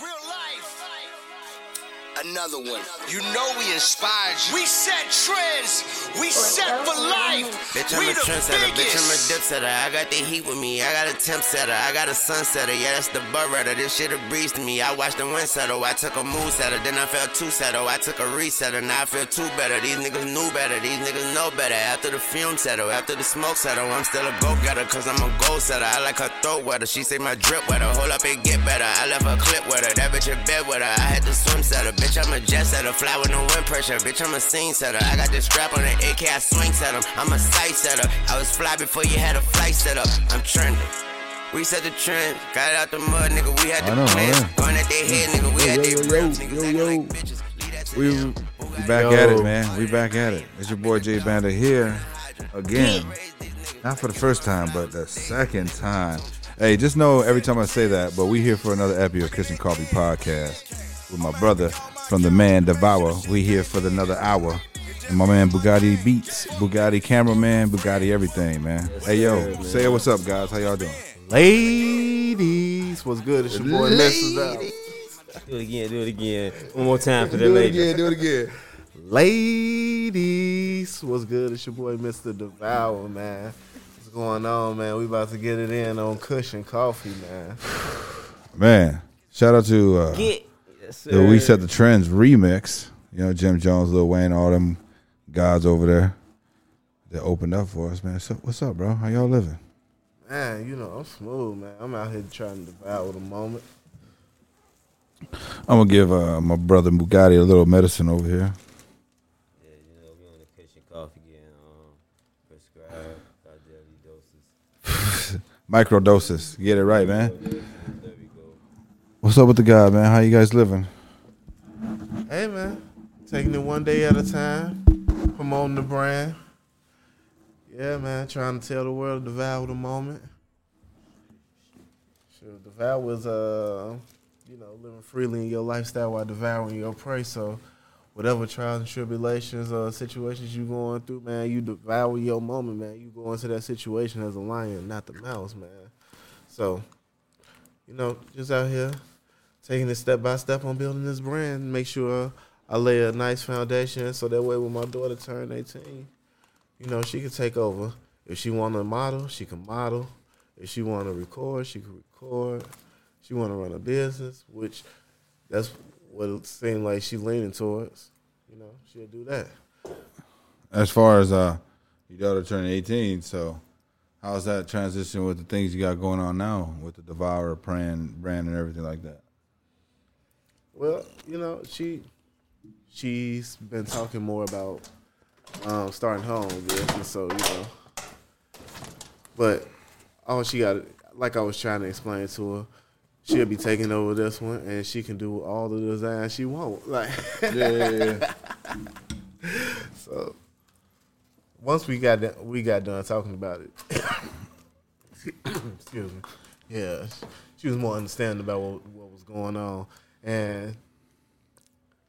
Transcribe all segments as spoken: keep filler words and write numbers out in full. Real life. Another one. You know we inspired you. We set trends. We set for life. Bitch, I'm a trendsetter. Bitch, I'm a dipsetter. I got the heat with me. I got a temp setter. I got a sunsetter. Yeah, that's the butt rider. This shit a breeze to me. I watched the wind settle. I took a mood setter. Then I felt two settle. I took a resetter. Now I feel two better. These niggas knew better. These niggas know better. After the fume settle. After the smoke settle. I'm still a go-getter. Cause I'm a goal setter. I like her throat wetter. She say my drip wetter. Hold up and get better. I left her clip with her. That bitch in bed with her. I had to swim setter. Bitch, I'm a jet setter. Fly with no wind pressure. Bitch, I'm a scene setter. I got this strap on an A K. I swing set him. I'm a sight setter. I was fly before you had a flight set up. I'm trending. We set the trend. Got it out the mud, nigga. We had the plans. Going at their head, nigga. We had their ribs. Niggas acting like bitches. Leave that to them. We back yo. at it, man. We back at it. It's your boy Jay Banda here again. Not for the first time, but the second time. Hey, just know every time I say that, but we here for another episode of Kush and Coffee Podcast with my brother from the man Devour. We here for another hour. And my man Bugatti Beats, Bugatti cameraman, Bugatti everything, man. Yes, hey, yo, man. Say what's up, guys. How y'all doing? Ladies, what's good? It's your boy Messes Out. Do it again, do it again. One more time for the ladies. Do it again, do it again. Ladies, what's good? It's your boy Mister Devour, man. Going on, man. We about to get it in on Kush and Coffee, man. Man, shout out to uh, get, yes, the We Set the Trends remix. You know, Jim Jones, Lil Wayne, all them guys over there that opened up for us, man. So, what's up, bro? How y'all living? Man, you know, I'm smooth, man. I'm out here trying to devour the moment. I'm going to give uh, my brother Bugatti a little medicine over here. Yeah, you know, we on the Kush and Coffee getting um, prescribed. Microdoses, get it right, man. What's up with the guy, man? How you guys living? Hey, man, taking it one day at a time, promoting the brand. Yeah, man, trying to tell the world the value of the moment. Sure, the value was, uh, you know, living freely in your lifestyle while devouring your prey. So, whatever trials and tribulations or situations you going through, man, you devour your moment, man. You go into that situation as a lion, not the mouse, man. So, you know, just out here taking it step by step on building this brand. Make sure I lay a nice foundation so that way when my daughter turns eighteen, you know, she can take over. If she want to model, she can model. If she want to record, she can record. If she want to run a business, which that's what it seemed like she leaning towards, you know, she'll do that. As far as uh, your daughter turning eighteen, so how's that transition with the things you got going on now with the Devour brand, brand and everything like that? Well, you know, she she's been talking more about um, starting home, yeah, and so you know, but all she got, like I was trying to explain to her. She'll be taking over this one, and she can do all the design she wants. Like, yeah, yeah, yeah. So once we got that, we got done talking about it. Excuse me. Yeah, she was more understanding about what, what was going on, and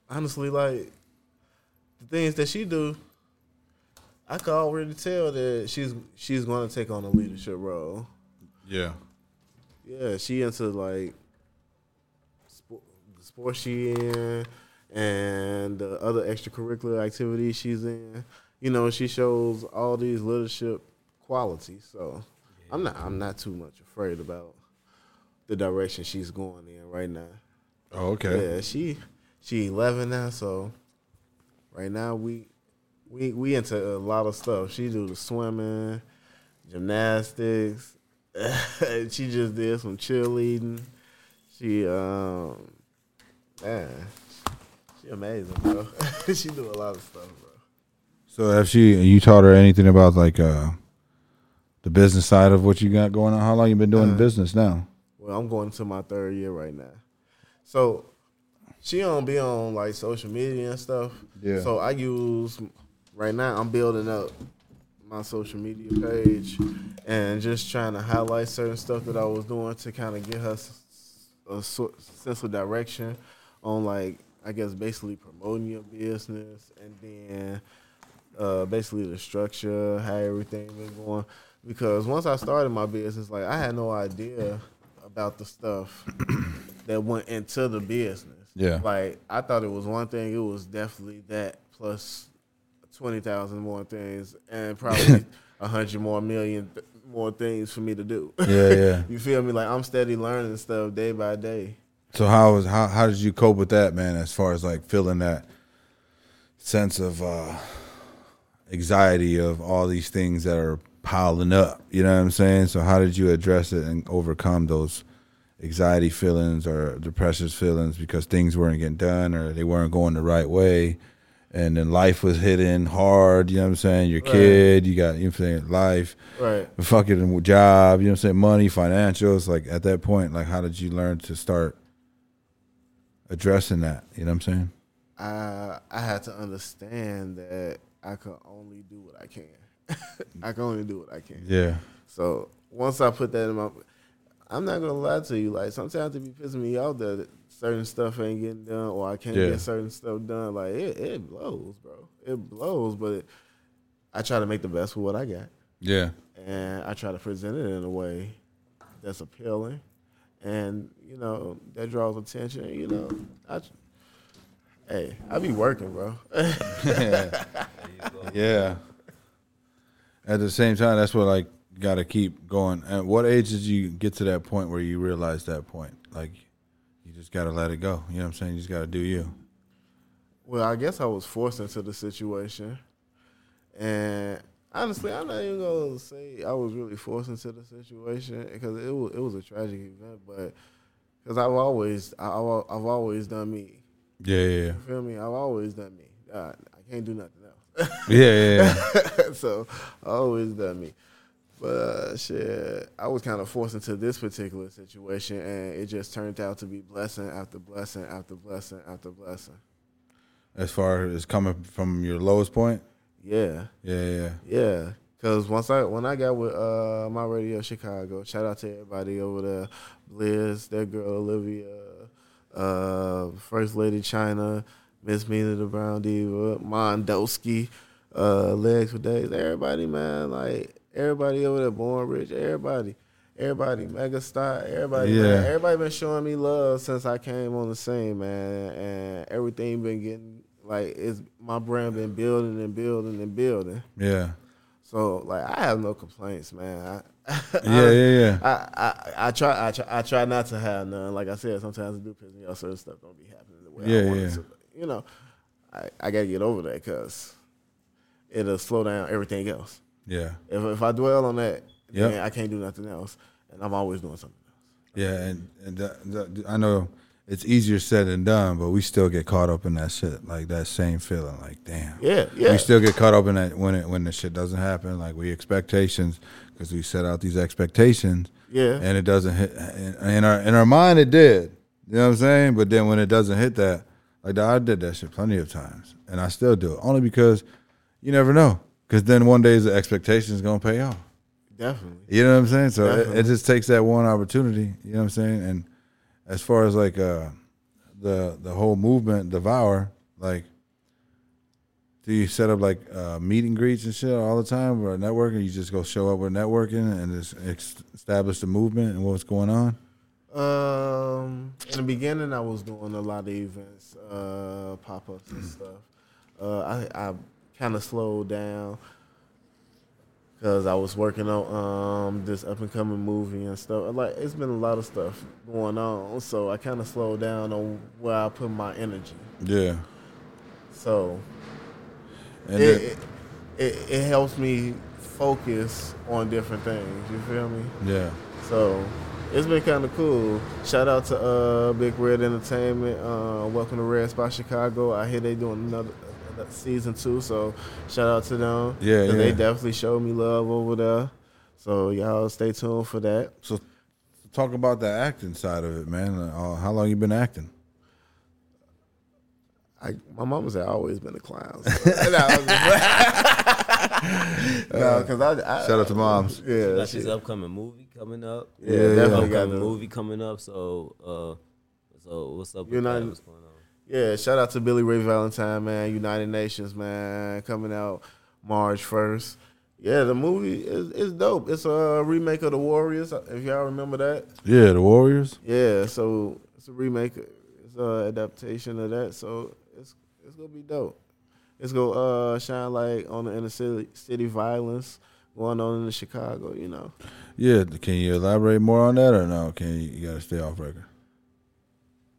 honestly, like the things that she do, I could already tell that she's she's going to take on a leadership role. Yeah. Yeah, she into, like, sport, the sport she in and the other extracurricular activities she's in. You know, she shows all these leadership qualities. So yeah. I'm not I'm not too much afraid about the direction she's going in right now. Oh, okay. Yeah, she she eleven now, so right now we we we into a lot of stuff. She do the swimming, gymnastics. She just did some cheerleading. She, um, man, she amazing, bro. She do a lot of stuff, bro. So, have she? You taught her anything about like uh, the business side of what you got going on? How long you been doing uh, business now? Well, I'm going into my third year right now. So, she don't be on like social media and stuff. Yeah. So I use right now. I'm building up my social media page and just trying to highlight certain stuff that I was doing to kind of get her a sense of direction on, like, I guess basically promoting your business and then uh, basically the structure, how everything been going. Because once I started my business, like, I had no idea about the stuff that went into the business. Yeah. Like, I thought it was one thing. It was definitely that plus twenty thousand more things and probably one hundred more million th- more things for me to do. Yeah, yeah. You feel me? Like, I'm steady learning stuff day by day. So how was how how did you cope with that, man, as far as, like, feeling that sense of uh, anxiety of all these things that are piling up, you know what I'm saying? So how did you address it and overcome those anxiety feelings or depressive feelings because things weren't getting done or they weren't going the right way, and then life was hitting hard, you know what I'm saying? Your right. kid, you got, you know what I'm saying, life, right. fucking job, you know what I'm saying, money, financials. Like, at that point, like, how did you learn to start addressing that, you know what I'm saying? I I had to understand that I could only do what I can. I can only do what I can. Yeah. So once I put that in my, I'm not gonna lie to you. Like, sometimes it be pissing me off that certain stuff ain't getting done, or I can't yeah. get certain stuff done. Like, it, it blows, bro. It blows. But it, I try to make the best with what I got. Yeah. And I try to present it in a way that's appealing, and you know that draws attention. You know, I. Hey, I be working, bro. yeah. yeah. At the same time, that's what, like, got to keep going. At what age did you get to that point where you realized that point? Like, you just got to let it go. You know what I'm saying? You just got to do you. Well, I guess I was forced into the situation. And honestly, I'm not even going to say I was really forced into the situation because it was, it was a tragic event. But because I've always, I, I've always done me. Yeah, yeah, yeah. You feel me? I've always done me. Uh, I can't do nothing else. yeah, yeah, yeah. So, I always done me. But, uh, shit, I was kind of forced into this particular situation, and it just turned out to be blessing after blessing after blessing after blessing. As far as coming from your lowest point? Yeah. Yeah, yeah. Yeah. Because once I when I got with uh, My Radio Chicago, shout out to everybody over there, Blizz, that girl Olivia, Uh, First Lady China, Miss Mina the Brown Diva, Mondowski, uh, Legs for Days, everybody, man, like, everybody over there, Born Rich, everybody, everybody, Megastar, everybody, yeah. man, everybody been showing me love since I came on the scene, man, and everything been getting, like, it's, my brand been building and building and building. Yeah. So, like, I have no complaints, man. I, yeah, I, yeah, yeah. I, I, I, try, I try I try not to have none. Like I said, sometimes I do piss me off. Certain stuff don't be happening the way yeah, I want yeah. it to. You know, I, I got to get over that because it'll slow down everything else. Yeah. If if I dwell on that, yep. then I can't do nothing else. And I'm always doing something else. Yeah, and, and the, the, I know it's easier said than done, but we still get caught up in that shit, like that same feeling, like, damn. Yeah, yeah. We still get caught up in that when it when the shit doesn't happen, like, we expectations, because we set out these expectations. Yeah. And it doesn't hit, in our in our mind it did, you know what I'm saying? But then when it doesn't hit that, like, I did that shit plenty of times, and I still do it, only because you never know, because then one day the expectation's going to pay off. Definitely. You know what I'm saying? So it, it just takes that one opportunity, you know what I'm saying? And as far as, like, uh, the the whole movement, Devour, like, do you set up, like, uh, meet and greets and shit all the time or networking? You just go show up with networking and just ex- establish the movement and what's going on? Um, in the beginning, I was doing a lot of events, uh, pop-ups and stuff. Uh, I, I kind of slowed down because I was working on um, this up-and-coming movie and stuff. Like, it's been a lot of stuff going on, so I kind of slowed down on where I put my energy. Yeah. So and it, it, it it helps me focus on different things, you feel me? Yeah. So it's been kind of cool. Shout out to uh, Big Red Entertainment. Uh, welcome to Red Spot Chicago. I hear they doing another season two, so shout out to them. Yeah, yeah. They definitely showed me love over there. So y'all stay tuned for that. So talk about the acting side of it, man. Uh, how long you been acting? I, my mama said I always been a clown. So. no, cause I, I, shout out to moms. Yeah, she got she, this upcoming movie coming up. Yeah, yeah definitely got the movie coming up. So, uh, so what's up? You're with not, that? What's going on? Yeah, shout out to Billy Ray Valentine, man. United Nations, man, coming out March first. Yeah, the movie is it's dope. It's a remake of The Warriors, if y'all remember that. Yeah, The Warriors. Yeah, so it's a remake. It's an adaptation of that. So it's it's gonna be dope. It's gonna uh, shine light on the inner city, city violence going on in Chicago. You know. Yeah, can you elaborate more on that or no? Can you, you gotta stay off record?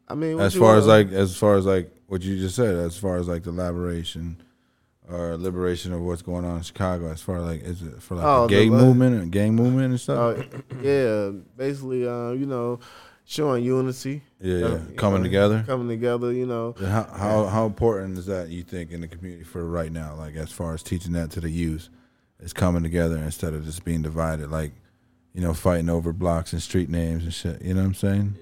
I mean, as far as like, as far as like what you just said, as far as like the elaboration. Or liberation of what's going on in Chicago, as far as like is it for like oh, a gay the, like, movement and gang movement and stuff. Uh, yeah, basically, uh, you know, showing unity. Yeah, uh, coming know, together. Coming together, you know. And how how how important is that you think in the community for right now? Like as far as teaching that to the youth, is coming together instead of just being divided, like you know, fighting over blocks and street names and shit. You know what I'm saying?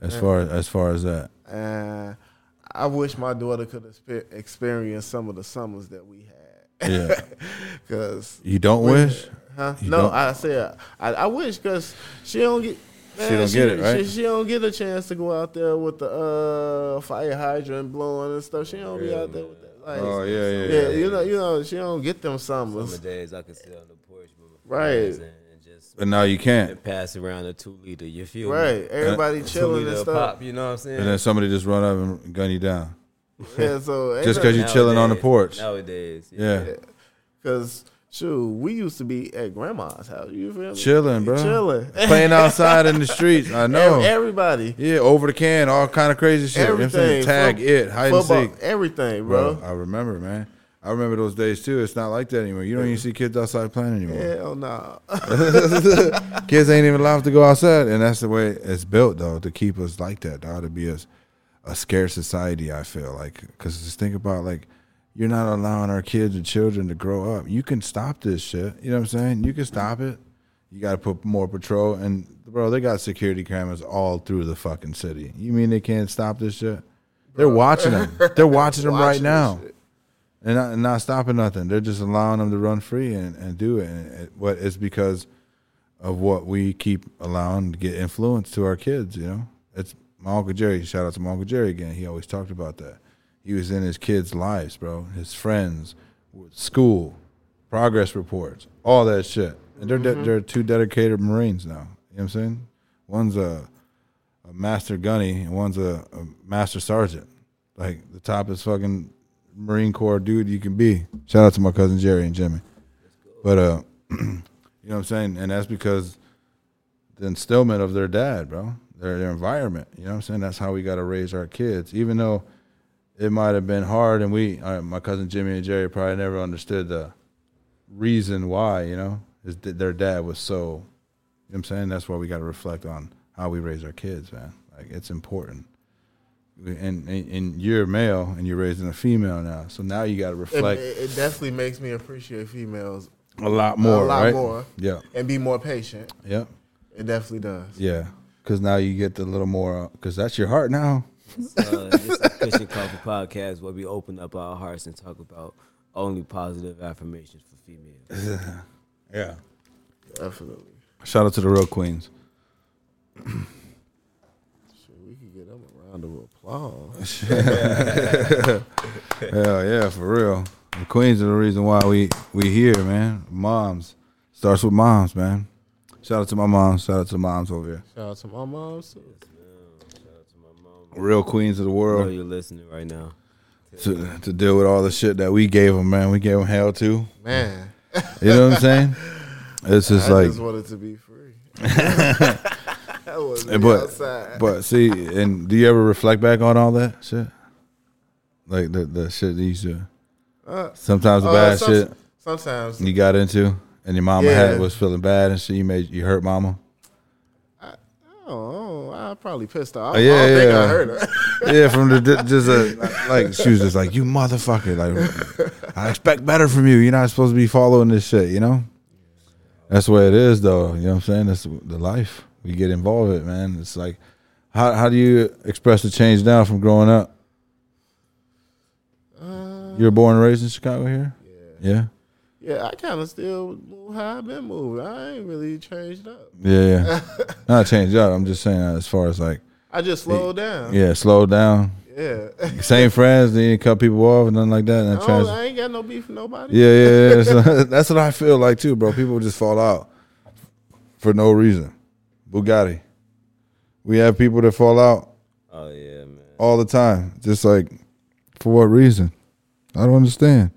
Yeah. As far as far as that. Uh, I wish my daughter could experience some of the summers that we had. Yeah. Cause you don't we, wish? Huh? You no, don't. I said I, I wish because she don't get man, she don't she, get it, right? She, she don't get a chance to go out there with the uh, fire hydrant blowing and stuff. She don't really? be out there with that lights. Oh yeah, yeah, yeah, yeah. You know, you know, she don't get them summers. Summer days I could sit on the porch, right? But now you can't. And pass around a two liter, you feel right. Me? Everybody and chilling and stuff. Pop, you know what I'm saying? And then somebody just run up and gun you down. Yeah, so just because you're chilling on the porch nowadays. Yeah, because yeah. shoot, we used to be at grandma's house. You feel me? Chilling, bro. Chilling, playing outside in the streets. I know everybody. Yeah, over the can, all kind of crazy shit. Everything, tag from, it, hide football, and seek, everything, bro. bro. I remember, man. I remember those days, too. It's not like that anymore. You don't even see kids outside playing anymore. Hell no. Nah. Kids ain't even allowed to go outside. And that's the way it's built, though, to keep us like that, though, to be a, a scarce society, I feel like. Because just think about, like, you're not allowing our kids and children to grow up. You can stop this shit. You know what I'm saying? You can stop it. You got to put more patrol. And, bro, they got security cameras all through the fucking city. You mean they can't stop this shit? They're watching them. They're watching them right now. And not, not stopping nothing. They're just allowing them to run free and, and do it. And it, what it's because of what we keep allowing to get influence to our kids, you know? It's my Uncle Jerry. Shout out to my Uncle Jerry again. He always talked about that. He was in his kids' lives, bro. His friends, school, progress reports, all that shit. And they're, mm-hmm. de- they're two dedicated Marines now. You know what I'm saying? One's a, a master gunny and one's a, a master sergeant. Like, the top is fucking... Marine Corps dude you can be. Shout out to my cousin Jerry and Jimmy. But, uh, you know what I'm saying? And that's because the instillment of their dad, bro, their, their environment. You know what I'm saying? That's how we got to raise our kids. Even though it might have been hard and we, uh, my cousin Jimmy and Jerry probably never understood the reason why, you know, is that their dad was so, you know what I'm saying? That's why we got to reflect on how we raise our kids, man. Like, it's important. And, and and you're male and you're raising a female now, so now you got to reflect. It, it definitely makes me appreciate females a lot more, a lot right? more, yeah, and be more patient. Yeah, it definitely does. Yeah, because now you get the little more, because that's your heart now. It's, uh, this is the Kush and Coffee podcast where we open up our hearts and talk about only positive affirmations for females. Yeah, definitely. Shout out to the real queens. Of applause. Hell yeah, for real. The queens are the reason why we we here, man. Moms. Starts with moms, man. Shout out to my moms. Shout out to moms over here. Shout out to my moms. Yes, shout out to my mom. Real queens of the world. I know you're listening right now. To to deal with all the shit that we gave them, man. We gave them hell too. Man. You know what I'm saying? It's just I like. I just wanted to be free. But, but see, and do you ever reflect back on all that shit? Like the, the shit that you should uh, sometimes the uh, bad some, shit sometimes you got into and your mama yeah. had was feeling bad and shit, you made you hurt mama? I, oh, I probably pissed her off. Oh, yeah, I don't yeah. think I hurt her. Yeah, from the just a, like she was just like, you motherfucker, like I expect better from you. You're not supposed to be following this shit, you know? That's the way it is though, you know what I'm saying? That's the life. We get involved in it, man. It's like, how how do you express the change now from growing up? Uh, you were born and raised in Chicago here? Yeah. Yeah? Yeah, I kind of still move how I've been moving. I ain't really changed up. Yeah, yeah. Not changed up. I'm just saying as far as like. I just slowed it, down. Yeah, slowed down. Yeah. Same friends, then you cut people off and nothing like that. And I, trans- I ain't got no beef with nobody. Yeah, yeah, yeah. So that's what I feel like too, bro. People just fall out for no reason. Bugatti. We have people that fall out. Oh yeah, man. All the time. Just like, for what reason? I don't understand.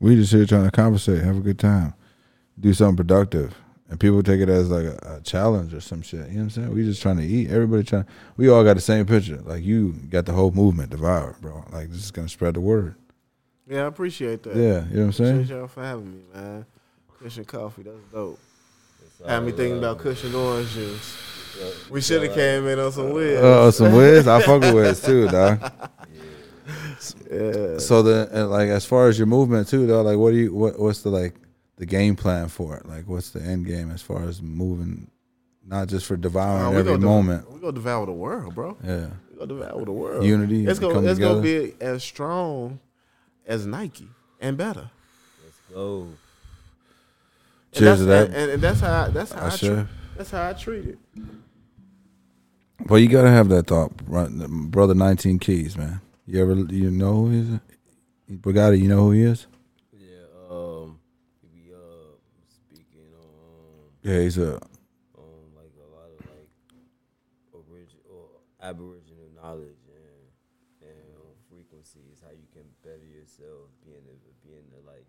We just here trying to conversate, have a good time, do something productive. And people take it as like a, a challenge or some shit. You know what I'm saying? We just trying to eat. Everybody trying. We all got the same picture. Like, you got the whole movement, Devour, bro. Like, this is going to spread the word. Yeah, I appreciate that. Yeah, you know what I'm saying? Appreciate y'all for having me, man. Kush and Coffee, that's dope. Had me thinking about Kush and Orange Juice. We should have came in on some Wiz. Oh, uh, some Wiz? I fuck with Wiz too, dog. Yeah. So the and like as far as your movement too, though, like what do you what what's the like the game plan for it? Like, what's the end game as far as moving, not just for devouring uh, every gonna moment? Dev- we gonna devour the world, bro. Yeah, we gonna devour the world. Unity. It's gonna it's together. gonna be as strong as Nike and better. Let's go. Cheers to that. And, and that's how I, that's how I, I treat, that's how I treat it. Well, you gotta have that thought, brother. nineteen Keys, man. You ever, you know who he is? Bugatti, you know who he is? Yeah, um, he be uh, speaking on. Yeah, he's a. On like a lot of like original, aboriginal knowledge and and frequencies, how you can better yourself, being the, being the like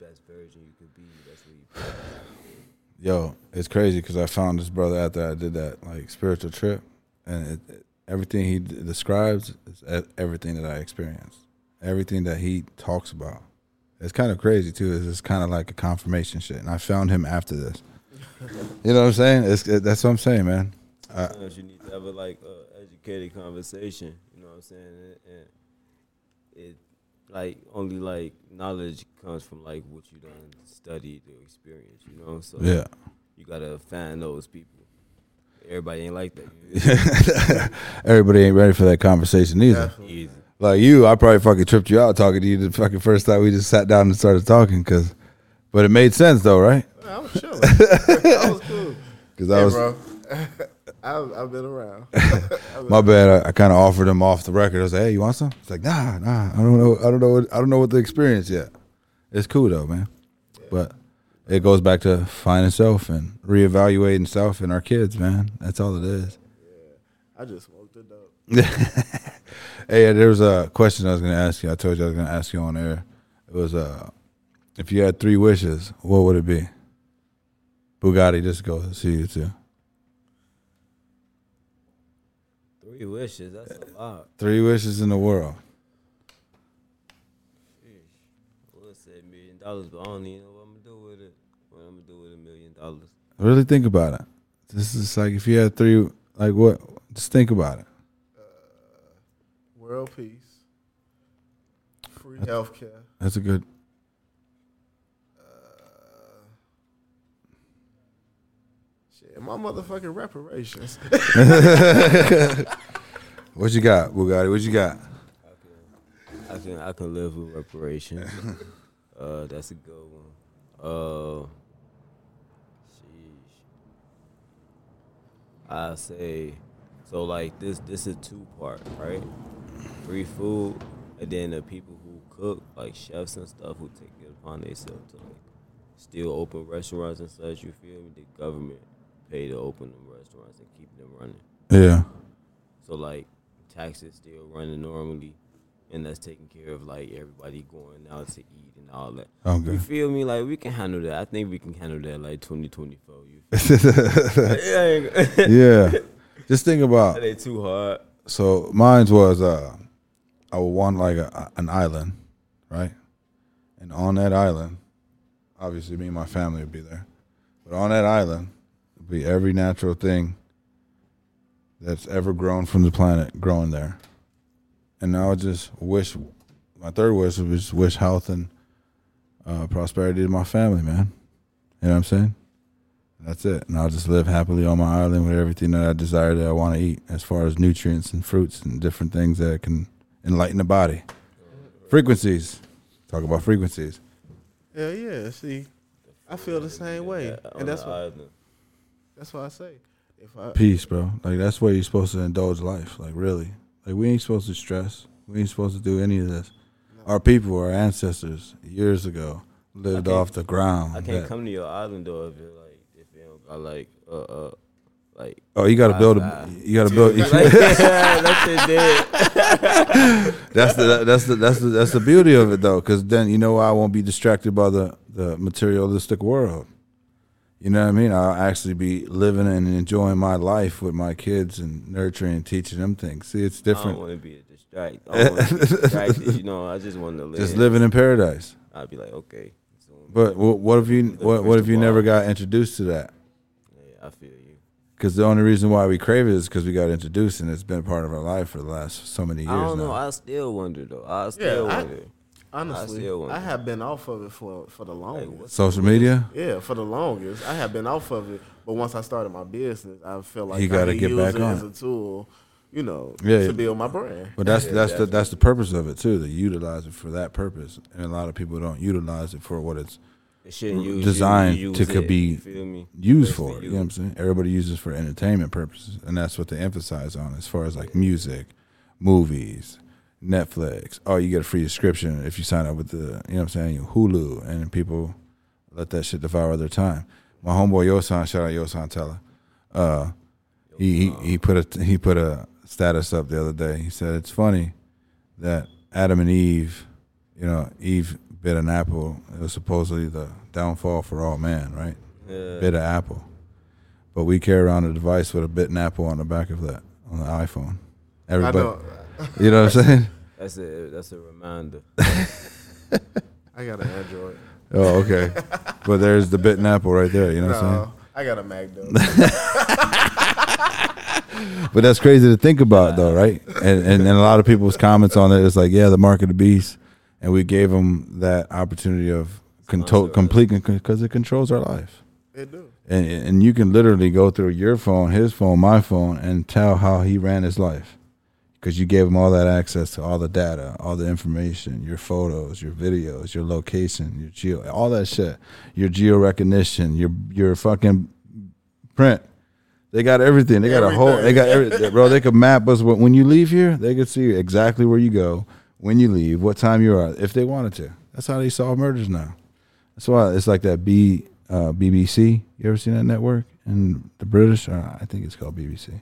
best version you could be. That's what he. Yo, it's crazy because I found this brother after I did that like spiritual trip, and it. it Everything he d- describes is everything that I experienced. Everything that he talks about. It's kind of crazy, too. It's kind of like a confirmation shit. And I found him after this. You know what I'm saying? It's, it, that's what I'm saying, man. I, you need to have a, like, uh, educated conversation. You know what I'm saying? And it, it, like, only, like, knowledge comes from, like, what you done studied or experienced, you know? So yeah. You got to find those people. Everybody ain't like that. Everybody ain't ready for that conversation either. Easy. Like you, I probably fucking tripped you out talking to you the fucking first time we just sat down and started talking. Cause, but it made sense though, right? I was chill. I was cool. Cause hey, I was. Bro. I've, I've been around. I've been my bad. I, I kind of offered him off the record. I was like, "Hey, you want some?" It's like, "Nah, nah. I don't know. I don't know. What, I don't know what the experience yet." It's cool though, man. Yeah. But. It goes back to finding self and reevaluating self and our kids, man. That's all it is. Yeah, I just smoked it up. Hey, there was a question I was going to ask you. I told you I was going to ask you on air. It was, uh, if you had three wishes, what would it be? Bugatti, just go see you too. Three wishes, that's a lot. Three wishes in the world. I would say a million dollars, but I don't need no. Really think about it. This is like if you had three, like what? Just think about it. Uh, world peace, free that's, healthcare. That's a good. Uh, shit, my motherfucking reparations. What you got, Bugatti? What you got? I can, I can, I can live with reparations. uh, that's a good one. Uh. I say, so like this, this is two part, right? Free food, and then the people who cook, like chefs and stuff, who take it upon themselves to like still open restaurants and such. You feel me? The government pay to open them restaurants and keep them running. Yeah. So like taxes still running normally, and that's taking care of like everybody going out to eat and all that. Okay. You feel me? Like we can handle that. I think we can handle that like twenty twenty-four. You feel me? Yeah. Just think about. That ain't too hard. So mine was uh, I would want like a, an island, right? And on that island, obviously me and my family would be there, but on that island would be every natural thing that's ever grown from the planet growing there. And I would just wish, my third wish would just wish health and uh, prosperity to my family, man. You know what I'm saying? That's it. And I'll just live happily on my island with everything that I desire that I want to eat as far as nutrients and fruits and different things that can enlighten the body. Frequencies. Talk about frequencies. Yeah, yeah. See, I feel the same way. And that's why, that's why I say. If I, peace, bro. Like, that's where you're supposed to indulge life. Like, really. Like, we ain't supposed to stress. We ain't supposed to do any of this. No. Our people, our ancestors, years ago, lived off the ground. I can't that, come to your island though if it like if you don't got like uh uh like. Oh, you gotta I, build a. I, you gotta dude, build. Like, yeah, that's it, dude. That's the that's the that's the that's the beauty of it though, because then you know I won't be distracted by the the materialistic world. You know what I mean? I'll actually be living and enjoying my life with my kids and nurturing and teaching them things. See, it's different. I don't want to be a distract. I don't want to be distracted. You know, I just want to live. Just living in paradise. I'd be like, okay. So but well, what if you what, what if you never got introduced to that? Yeah, I feel you. Because the only reason why we crave it is because we got introduced, and it's been part of our life for the last so many years now. I don't know. Now. I still wonder, though. I still yeah, wonder. I, Honestly, I, I have been off of it for, for the longest. Social media? Yeah, for the longest. I have been off of it, but once I started my business, I feel like you gotta I get back it on. As a tool, you know, yeah, to build my brand. But that's yeah, that's definitely. the that's the purpose of it too, to utilize it for that purpose. And a lot of people don't utilize it for what it's it use, designed use to it, could be used it's for. You know what I'm saying? Everybody uses it for entertainment purposes, and that's what they emphasize on as far as like music, movies. Netflix. Oh, you get a free subscription if you sign up with the, you know what I'm saying, Hulu, and people let that shit devour their time. My homeboy Yosan, shout out Yosan Teller. Uh, he, he he put a he put a status up the other day. He said it's funny that Adam and Eve, you know, Eve bit an apple. It was supposedly the downfall for all man, right? Yeah. Bit an apple, but we carry around a device with a bitten apple on the back of that on the iPhone. Everybody. You know what I'm saying? That's a that's a reminder. I got an Android. Oh, okay. But there's the bitten apple right there. You know no, what I'm saying? I got a Mac though. But that's crazy to think about though, right? And, and and a lot of people's comments on it, it's like, yeah, the mark of the beast, and we gave them that opportunity of control, complete because it controls our life. It do. And and you can literally go through your phone, his phone, my phone, and tell how he ran his life. Because you gave them all that access to all the data, all the information, your photos, your videos, your location, your geo, all that shit, your geo recognition, your your fucking print. They got everything. They got everything. a whole. They got everything, bro. They could map us when you leave here. They could see exactly where you go, when you leave, what time you are, if they wanted to. That's how they solve murders now. That's why it's like that. B uh, BBC. You ever seen that network? And the British, uh, I think it's called B B C.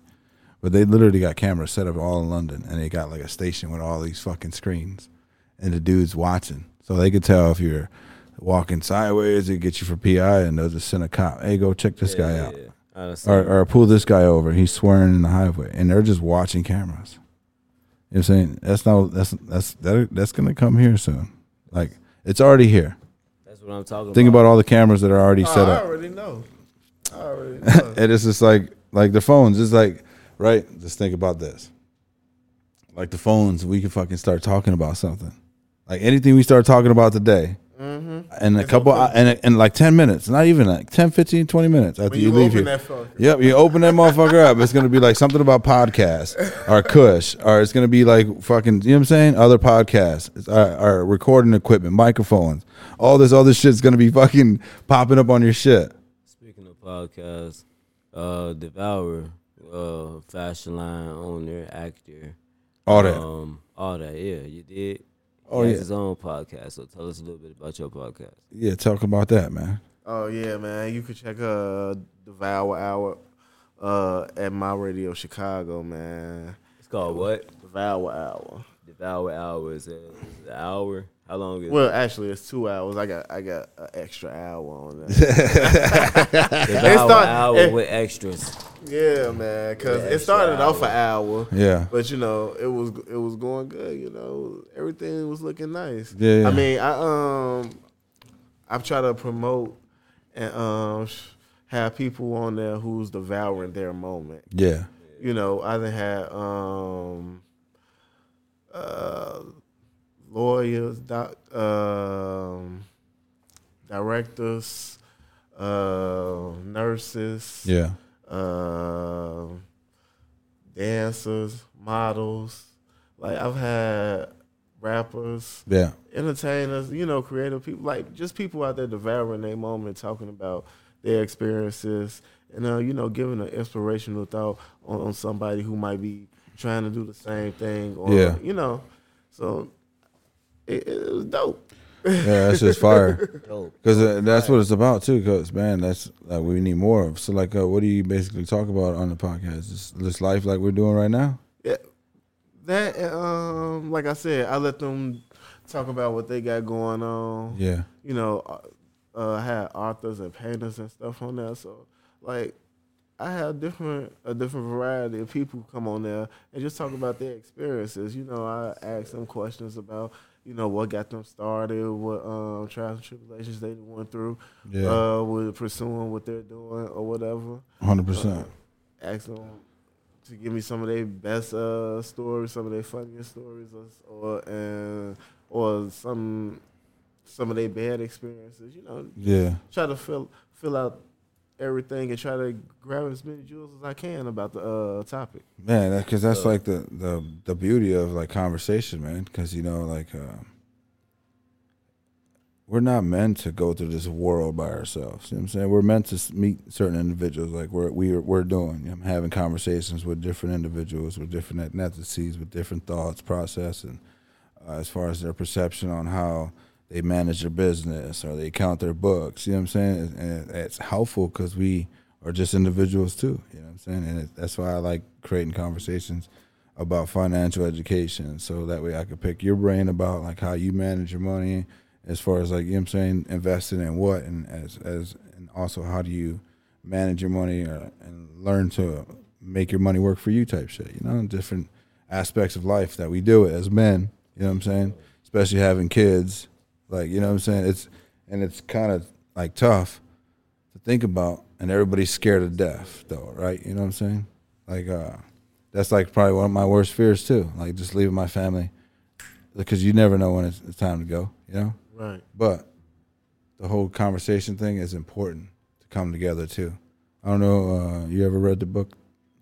But they literally got cameras set up all in London, and they got like a station with all these fucking screens, and the dude's watching, so they could tell if you're walking sideways. They get you for P I, and they'll just send a cop. Hey, go check this yeah, guy yeah, out, yeah. or or pull this guy over. He's swearing in the highway, and they're just watching cameras. You know what I'm saying? That's not that's that's that, that's gonna come here soon. Like it's already here. That's what I'm talking. Think about, about all the cameras that are already oh, set up. I already know. I already know. And it's just like like the phones. It's like. Right? Just think about this. Like the phones, we can fucking start talking about something. Like anything we start talking about today, mm-hmm. in a it's couple, okay. and in like ten minutes, not even like ten, fifteen, twenty minutes after you, you leave here. Yep, you open that motherfucker up. It's going to be like something about podcasts or Kush, or it's going to be like fucking, you know what I'm saying? Other podcasts, our, our recording equipment, microphones, all this other shit's going to be fucking popping up on your shit. Speaking of podcasts, uh, Devour. Uh, fashion line owner, actor, all that, um, all that. Yeah, you did. Oh, he has yeah. his own podcast. So tell us a little bit about your podcast. Yeah, talk about that, man. Oh yeah, man. You can check uh Devour Hour uh at My Radio Chicago, man. It's called what? Devour Hour. Devour Hour is, a, is an hour. How long is well, it? Well, actually, it's two hours. I got I got an extra hour on that. Devour Hour it, with extras. Yeah, man, because yeah, it started hour. off an hour. Yeah. But, you know, it was it was going good, you know. Everything was looking nice. Yeah. yeah. I mean, I um, I try to promote and um have people on there who's devouring their moment. Yeah. You know, I done had um, uh, lawyers, doc, um, directors, uh, nurses. Yeah. Uh, dancers, models, like I've had rappers, yeah, entertainers, you know, creative people, like just people out there devouring their moment, talking about their experiences, and uh, you know, giving an inspirational thought on, on somebody who might be trying to do the same thing, or yeah. you know, so it, it was dope. Yeah, that's just fire. Because uh, that's what it's about too. Because man, that's like we need more of. So like, uh, what do you basically talk about on the podcast? This, this life like we're doing right now. Yeah, that um, like I said, I let them talk about what they got going on. Yeah, you know, uh, I had authors and painters and stuff on there. So like, I have different a different variety of people come on there and just talk about their experiences. You know, I ask them questions about, you know, what got them started, what um, trials and tribulations they went through, yeah. uh, with pursuing what they're doing or whatever. one hundred percent. Uh, ask them to give me some of their best uh, stories, some of their funniest stories, or or, and, or some some of their bad experiences. You know, yeah. Try to fill fill out everything and try to grab as many jewels as I can about the uh, topic. Man, because that's so. like the, the the beauty of like conversation, man. Because you know, like uh, we're not meant to go through this world by ourselves. You know what I'm saying? We're meant to meet certain individuals, like we're we're we're doing. You know, having conversations with different individuals, with different ethnicities, with different thoughts, process, and uh, as far as their perception on how they manage their business or they count their books, you know what I'm saying? And it's helpful because we are just individuals too, you know what I'm saying? And it, that's why I like creating conversations about financial education. So that way I could pick your brain about like how you manage your money as far as like, you know what I'm saying, investing in what, and as, as and also how do you manage your money or, and learn to make your money work for you type shit, you know, different aspects of life that we do as men, you know what I'm saying? Especially having kids. Like, you know what I'm saying? It's and it's kind of like tough to think about, and everybody's scared of death though, right? You know what I'm saying? Like uh, that's like probably one of my worst fears too. Like just leaving my family, because you never know when it's, it's time to go. You know? Right. But the whole conversation thing is important to come together too. I don't know. Uh, you ever read the book?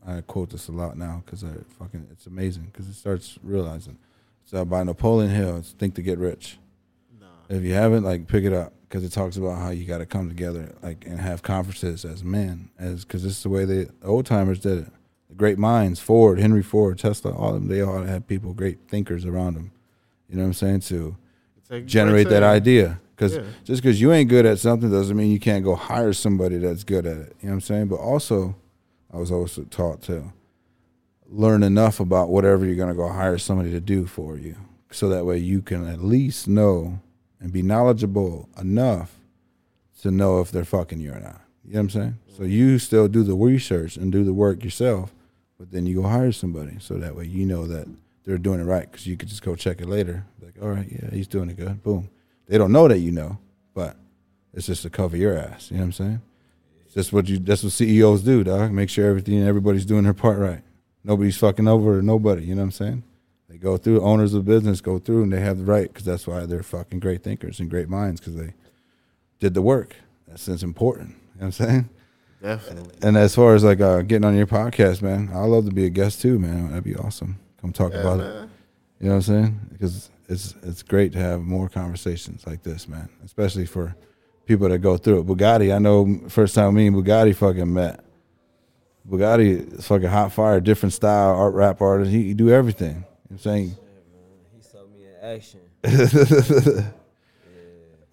I quote this a lot now because I fucking it's amazing because it starts realizing. It's uh, by Napoleon Hill. It's Think to Get Rich. If you haven't, like, pick it up, because it talks about how you got to come together, like, and have conferences as men, as because this is the way they, the old-timers did it. The great minds, Ford, Henry Ford, Tesla, all of them, they all had people, great thinkers around them, you know what I'm saying, to like, generate that idea. Because yeah. just because you ain't good at something doesn't mean you can't go hire somebody that's good at it, you know what I'm saying? But also, I was also taught to learn enough about whatever you're going to go hire somebody to do for you, so that way you can at least know and be knowledgeable enough to know if they're fucking you or not. You know what I'm saying? So you still do the research and do the work yourself, but then you go hire somebody. So that way you know that they're doing it right, because you could just go check it later. Like, all right, yeah, he's doing it good. Boom. They don't know that you know, but it's just to cover your ass. You know what I'm saying? It's just what you, that's what C E Os do, dog. Make sure everything, everybody's doing their part right. Nobody's fucking over nobody. You know what I'm saying? They go through, owners of business go through, and they have the right, because that's why they're fucking great thinkers and great minds, because they did the work. That's, that's important. You know what I'm saying? Definitely. And as far as like uh, getting on your podcast, man, I'd love to be a guest too, man. That'd be awesome. Come talk yeah, about man. it. You know what I'm saying? Because it's it's great to have more conversations like this, man, especially for people that go through it. Bugatti, I know first time me and Bugatti fucking met. Bugatti is fucking hot fire, different style, art rap artist. He, he do everything. I'm saying, shit, he saw me in action. yeah.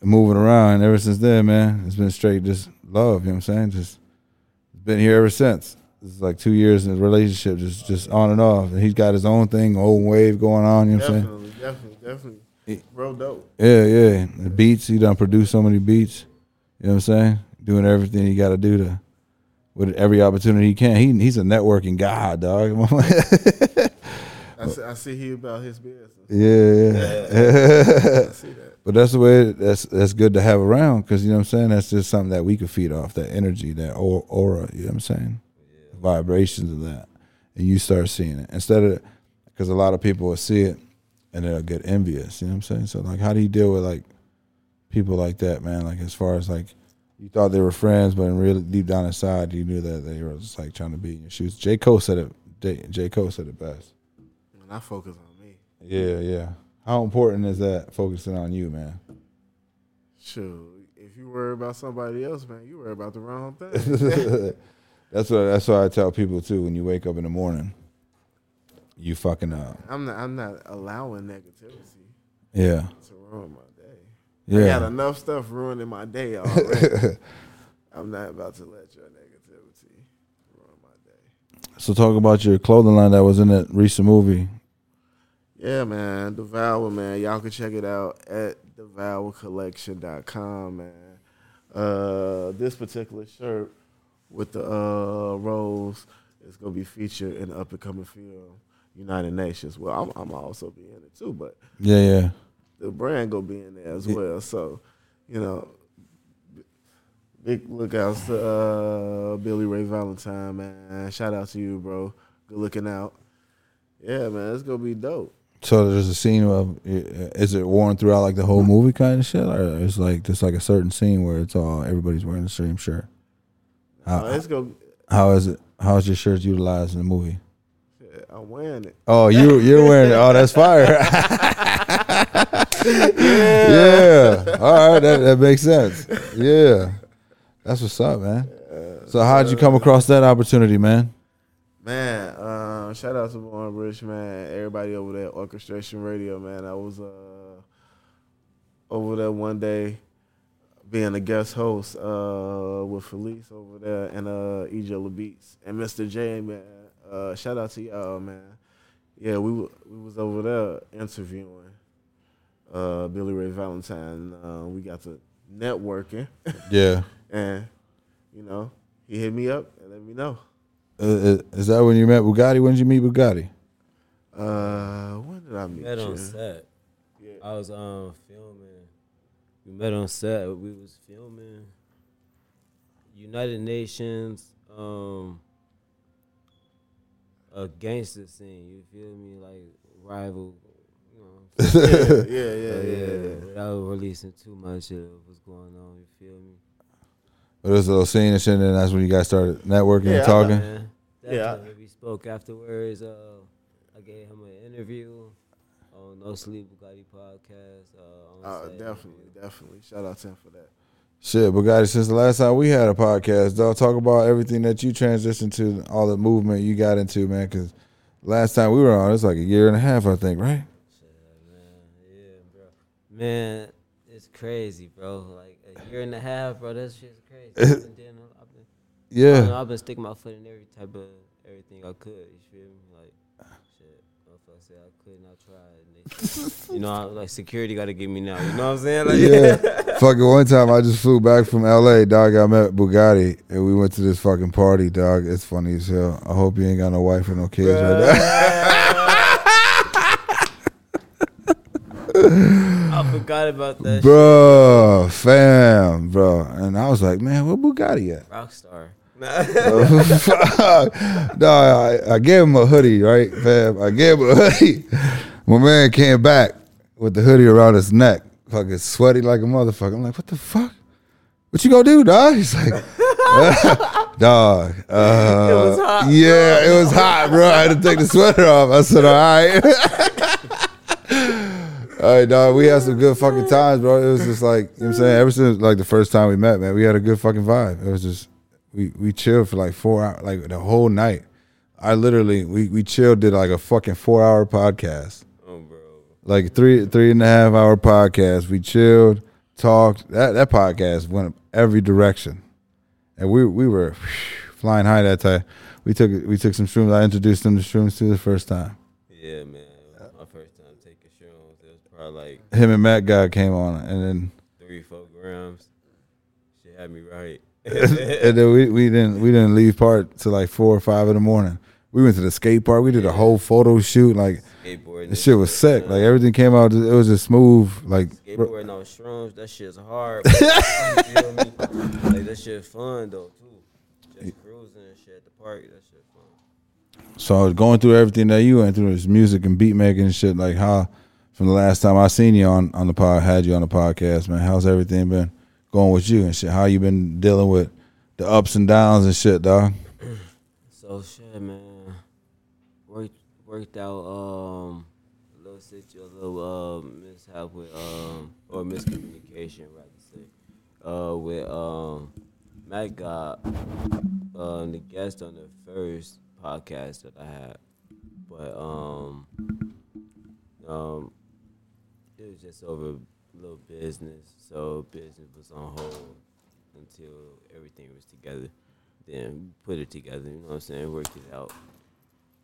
Moving around, and ever since then, man, it's been straight just love. You know what I'm saying? Just been here ever since. It's like two years in a relationship, just just on and off. And he's got his own thing, old wave going on. You know what I'm saying? Definitely, definitely, definitely. Real dope. Yeah, yeah. The beats, he done produced so many beats. You know what I'm saying? Doing everything he got to do to, with every opportunity he can. He he's a networking guy, dog. I see, I see he about his business. Yeah, yeah. yeah. I see that. But that's the way. That's that's good to have around, because you know what I'm saying. That's just something that we could feed off, that energy, that aura. You know what I'm saying? Yeah. The vibrations of that, and you start seeing it instead of, because a lot of people will see it and they'll get envious. You know what I'm saying? So like, how do you deal with like people like that, man? Like as far as like, you thought they were friends, but in really deep down inside, you knew that they were just like trying to be in your shoes. J. Cole said it. J. J. Cole said it best. I focus on me. Yeah, yeah. How important is that, focusing on you, man? Shoot, if you worry about somebody else, man, you worry about the wrong thing. that's what. That's why I tell people too. When you wake up in the morning, you fucking up. I'm not, I'm not allowing negativity. Yeah. To ruin my day. Yeah. I got enough stuff ruining my day already. I'm not about to let your negativity ruin my day. So talk about your clothing line that was in that recent movie. Yeah, man. Devour, man. Y'all can check it out at devour collection dot com, man. Uh, this particular shirt with the uh, rose is going to be featured in the up-and-coming film, United Nations. Well, I'm, I'm also be in it, too, but yeah, yeah, the brand going to be in there as well. So, you know, big lookouts to uh, Billy Ray Valentine, man. Shout out to you, bro. Good looking out. Yeah, man, it's going to be dope. So there's a scene of, is it worn throughout like the whole movie kind of shit, or it's like just like a certain scene where it's all everybody's wearing the same shirt? How, uh, it's gonna, how is it? How is your shirt utilized in the movie? I'm wearing it. Oh, you you're wearing it. Oh, that's fire. yeah. yeah. All right, that, that makes sense. Yeah, that's what's up, man. Uh, so how'd you come across that opportunity, man? Man, uh, shout out to Born Rich, man. Everybody over there at Orchestration Radio, man. I was uh, over there one day being a guest host uh, with Felice over there and uh, E J LaBeats and Mister J, man. Uh, shout out to y'all, man. Yeah, we w- we was over there interviewing uh, Billy Ray Valentine. Uh, we got to networking. Yeah. And, you know, he hit me up and let me know. Uh, is that when you met Bugatti? When did you meet Bugatti? Uh, when did I meet? We met you? on set. Yeah. I was um filming. We met on set. We was filming United Nations um a gangster scene. You feel me? Like rival. You know. yeah, yeah, yeah, yeah, yeah, yeah. Without releasing too much of what's going on. You feel me? It was a little scene and shit, and that's when you guys started networking yeah, and talking. Man. Yeah, we spoke afterwards. Uh, I gave him an interview on No Sleep Bugatti podcast. Uh, on oh, definitely, definitely. Shout out to him for that. Shit, Bugatti, since the last time we had a podcast, dog, talk about everything that you transitioned to, all the movement you got into, man. Because last time we were on, it's like a year and a half, I think, right? Shit, man. Yeah, bro. Man, it's crazy, bro. Like a year and a half, bro. That's shit's crazy. I've been, I've been, yeah, I know, I've been sticking my foot in every type of everything I could. You feel me? Like shit. If I said I could, and I tried. And they, you know, I, like security got to get me now. You know what I'm saying? Like, yeah. Fucking one time, I just flew back from L A, dog. I met Bugatti, and we went to this fucking party, dog. It's funny as hell. I hope you ain't got no wife or no kids right now. I forgot about that, bro, shit. Fam, bro. And I was like, man, where Bugatti at? Rockstar. No, I, I gave him a hoodie, right, fam? I gave him a hoodie. My man came back with the hoodie around his neck, fucking sweaty like a motherfucker. I'm like, what the fuck? What you gonna do, dog? He's like, dog. Uh, it was hot. Yeah, bro. It was hot, bro. I had to take the sweater off. I said, all right. All right, dog, we had some good fucking times, bro. It was just like, you know what I'm saying? Ever since, like, the first time we met, man, we had a good fucking vibe. It was just, we, we chilled for, like, four hours, like, the whole night. I literally, we, we chilled, did, like, a fucking four-hour podcast. Oh, bro. Like, three three and a half hour podcast. We chilled, talked. That that podcast went every direction. And we we were whew, flying high that time. We took, we took some shrooms. I introduced them to shrooms, too, the first time. Yeah, man. Like him and Matt God came on, and then three, four grams. She had me right. And then we, we didn't we didn't leave part till like four or five in the morning. We went to the skate park. We did a whole photo shoot. Like skateboarding, the shit was sick. Like everything came out. It was just smooth. Like skateboarding on shrooms. That shit's hard. You feel me? Like that shit's fun though too. Just cruising and shit at the park. That shit fun. So I was going through everything that you went through, this music and beat making and shit. Like how. From the last time I seen you on, on the pod, had you on the podcast, man, how's everything been going with you and shit? How you been dealing with the ups and downs and shit, dog? So shit, man, worked worked out um, a little situation, a little uh, mishap with um, or miscommunication, rather say, uh, with um, Matt got um, the guest on the first podcast that I had. But um, um, it was just over a little business. So business was on hold until everything was together. Then put it together, you know what I'm saying? Work it out.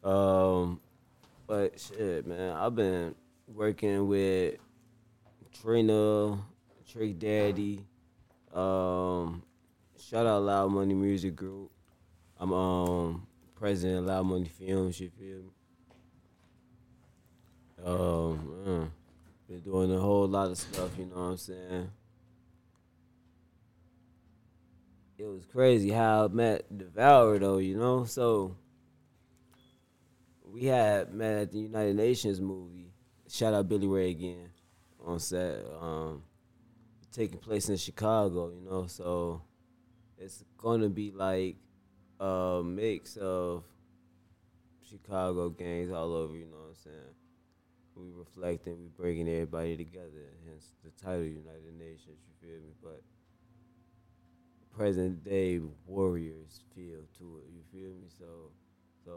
Um, but shit, man, I've been working with Trina, Trick Daddy. Um, shout out Loud Money Music Group. I'm um president of Loud Money Films. You feel me? Um, uh, been doing a whole lot of stuff. You know what I'm saying? It was crazy how I met Devour, though, you know? So, we had met at the United Nations movie. Shout out Billy Ray again on set. Um, taking place in Chicago, you know? So, it's going to be like a mix of Chicago gangs all over, you know what I'm saying? We reflecting, we bringing everybody together, hence the title United Nations, you feel me? But present day Warriors feel to it, you feel me? So, so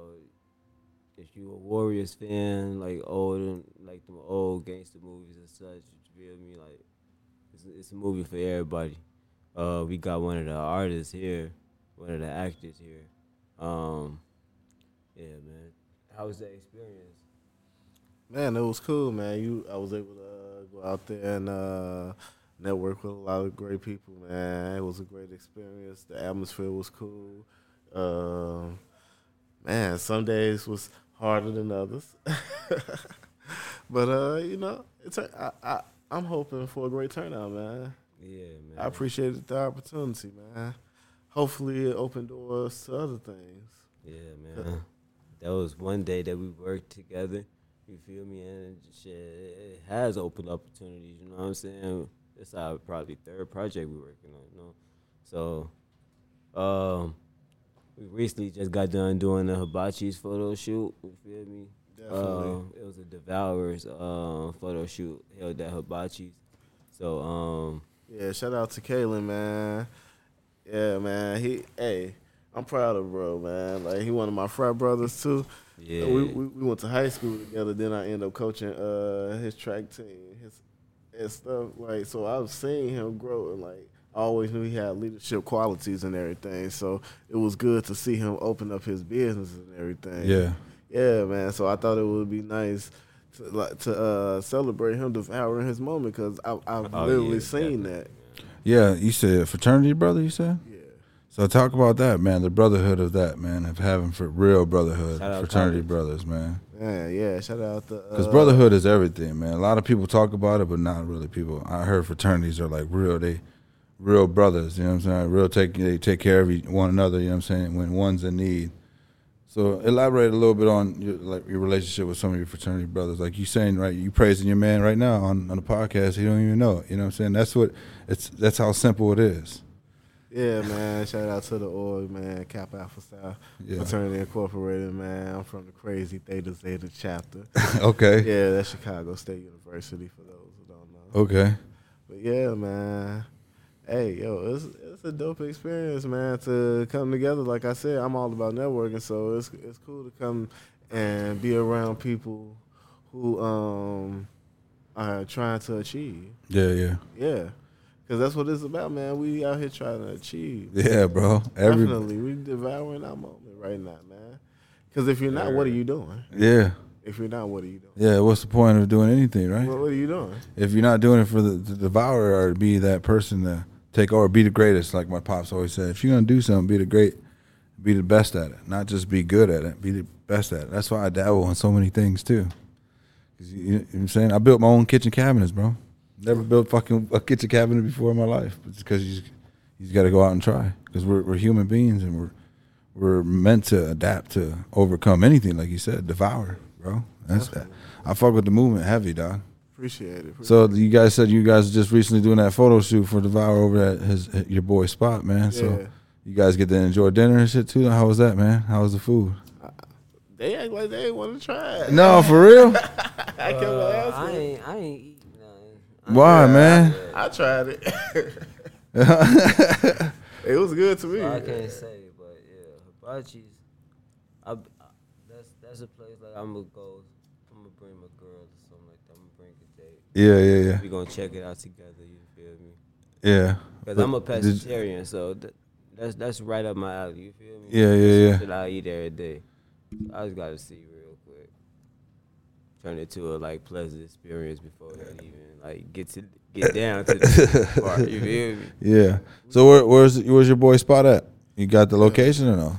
if you a Warriors fan, like old, like them old gangster movies and such, you feel me? Like it's, it's a movie for everybody. Uh, we got one of the artists here, one of the actors here. Um, yeah, man. How was that experience? Man, it was cool, man. You, I was able to uh, go out there and. Uh, Network with a lot of great people, man. It was a great experience. The atmosphere was cool. Uh, man, some days was harder than others. But, uh, you know, it's, I, I, I'm hoping for a great turnout, man. Yeah, man. I appreciated the opportunity, man. Hopefully it opened doors to other things. Yeah, man. That was one day that we worked together. You feel me? And shit, it has opened opportunities, you know what I'm saying? It's our probably third project we're working on, you know? So, um, we recently just got done doing the Hibachi's photo shoot, you feel me? Definitely. Um, it was a Devour's um, photo shoot held at Hibachi's. So, um... yeah, shout out to Kalen, man. Yeah, man, he... Hey, I'm proud of bro, man. Like, he one of my frat brothers, too. Yeah. We, we we went to high school together, then I ended up coaching uh, his track team, his... and stuff, like, so I've seen him grow, and, like, I always knew he had leadership qualities and everything, so it was good to see him open up his business and everything. Yeah. Yeah, man, so I thought it would be nice to, like, to uh, celebrate him devouring his moment, because I've oh, literally yeah, seen that. Yeah, you said fraternity brother, you said? Yeah. So talk about that, man, the brotherhood of that, man, of having for real brotherhood, fraternity college. Brothers, man. Yeah, yeah, shout out to... Because uh, brotherhood is everything, man. A lot of people talk about it, but not really people. I heard fraternities are like real, they real brothers, you know what I'm saying? Real take, they take care of one another, you know what I'm saying, when one's in need. So elaborate a little bit on your, like, your relationship with some of your fraternity brothers. Like you saying, right, you praising your man right now on, on the podcast, he don't even know it, you know what I'm saying? That's what, it's that's how simple it is. Yeah, man, shout out to the org, man, Kappa Alpha Psi, yeah. Fraternity Incorporated, man. I'm from the crazy Theta Zeta chapter. Okay. Yeah, that's Chicago State University for those who don't know. Okay. But yeah, man. Hey, yo, it's it's a dope experience, man, to come together. Like I said, I'm all about networking, so it's it's cool to come and be around people who um are trying to achieve. Yeah, yeah. Yeah. Because that's what it's about, man. We out here trying to achieve. Yeah, bro. Every Definitely. We devouring our moment right now, man. Because if you're not, what are you doing? Yeah. If you're not, what are you doing? Yeah, what's the point of doing anything, right? Well, what are you doing? If you're not doing it for the, the devourer or to be that person to take over, be the greatest, like my pops always said. If you're going to do something, be the great, be the best at it. Not just be good at it, be the best at it. That's why I dabble in so many things, too. Because you, you know what I'm saying? I built my own kitchen cabinets, bro. Never built fucking a kitchen cabinet before in my life. It's because you just, you just got to go out and try. Because we're, we're human beings and we're we're meant to adapt to overcome anything, like you said, devour, bro. That's that. I fuck with the movement heavy, dog. Appreciate it. Appreciate so you guys said you guys were just recently doing that photo shoot for Devour over at his at your boy's spot, man. Yeah. So you guys get to enjoy dinner and shit too. How was that, man? How was the food? They act like they ain't want to try it. No, for real. I kept uh, asking. I ain't. I ain't eat. Why, yeah, man? I, I tried it. It was good to me. So I can't say, but yeah, Hibachi's. I, I, that's that's a place like I'm gonna go. I'm gonna bring my girl or something like that. I'm gonna bring a date. Yeah, yeah, yeah. We gonna check it out together. You feel me? Yeah. Because I'm a pescatarian, so th- that's that's right up my alley. You feel me? Yeah, yeah, yeah. Shit I eat every day. So I just gotta see real quick. Turn it to a like pleasant experience before that even like get to get down to the part. You feel me? Yeah. So where, where's where's your boy spot at? You got the location or no?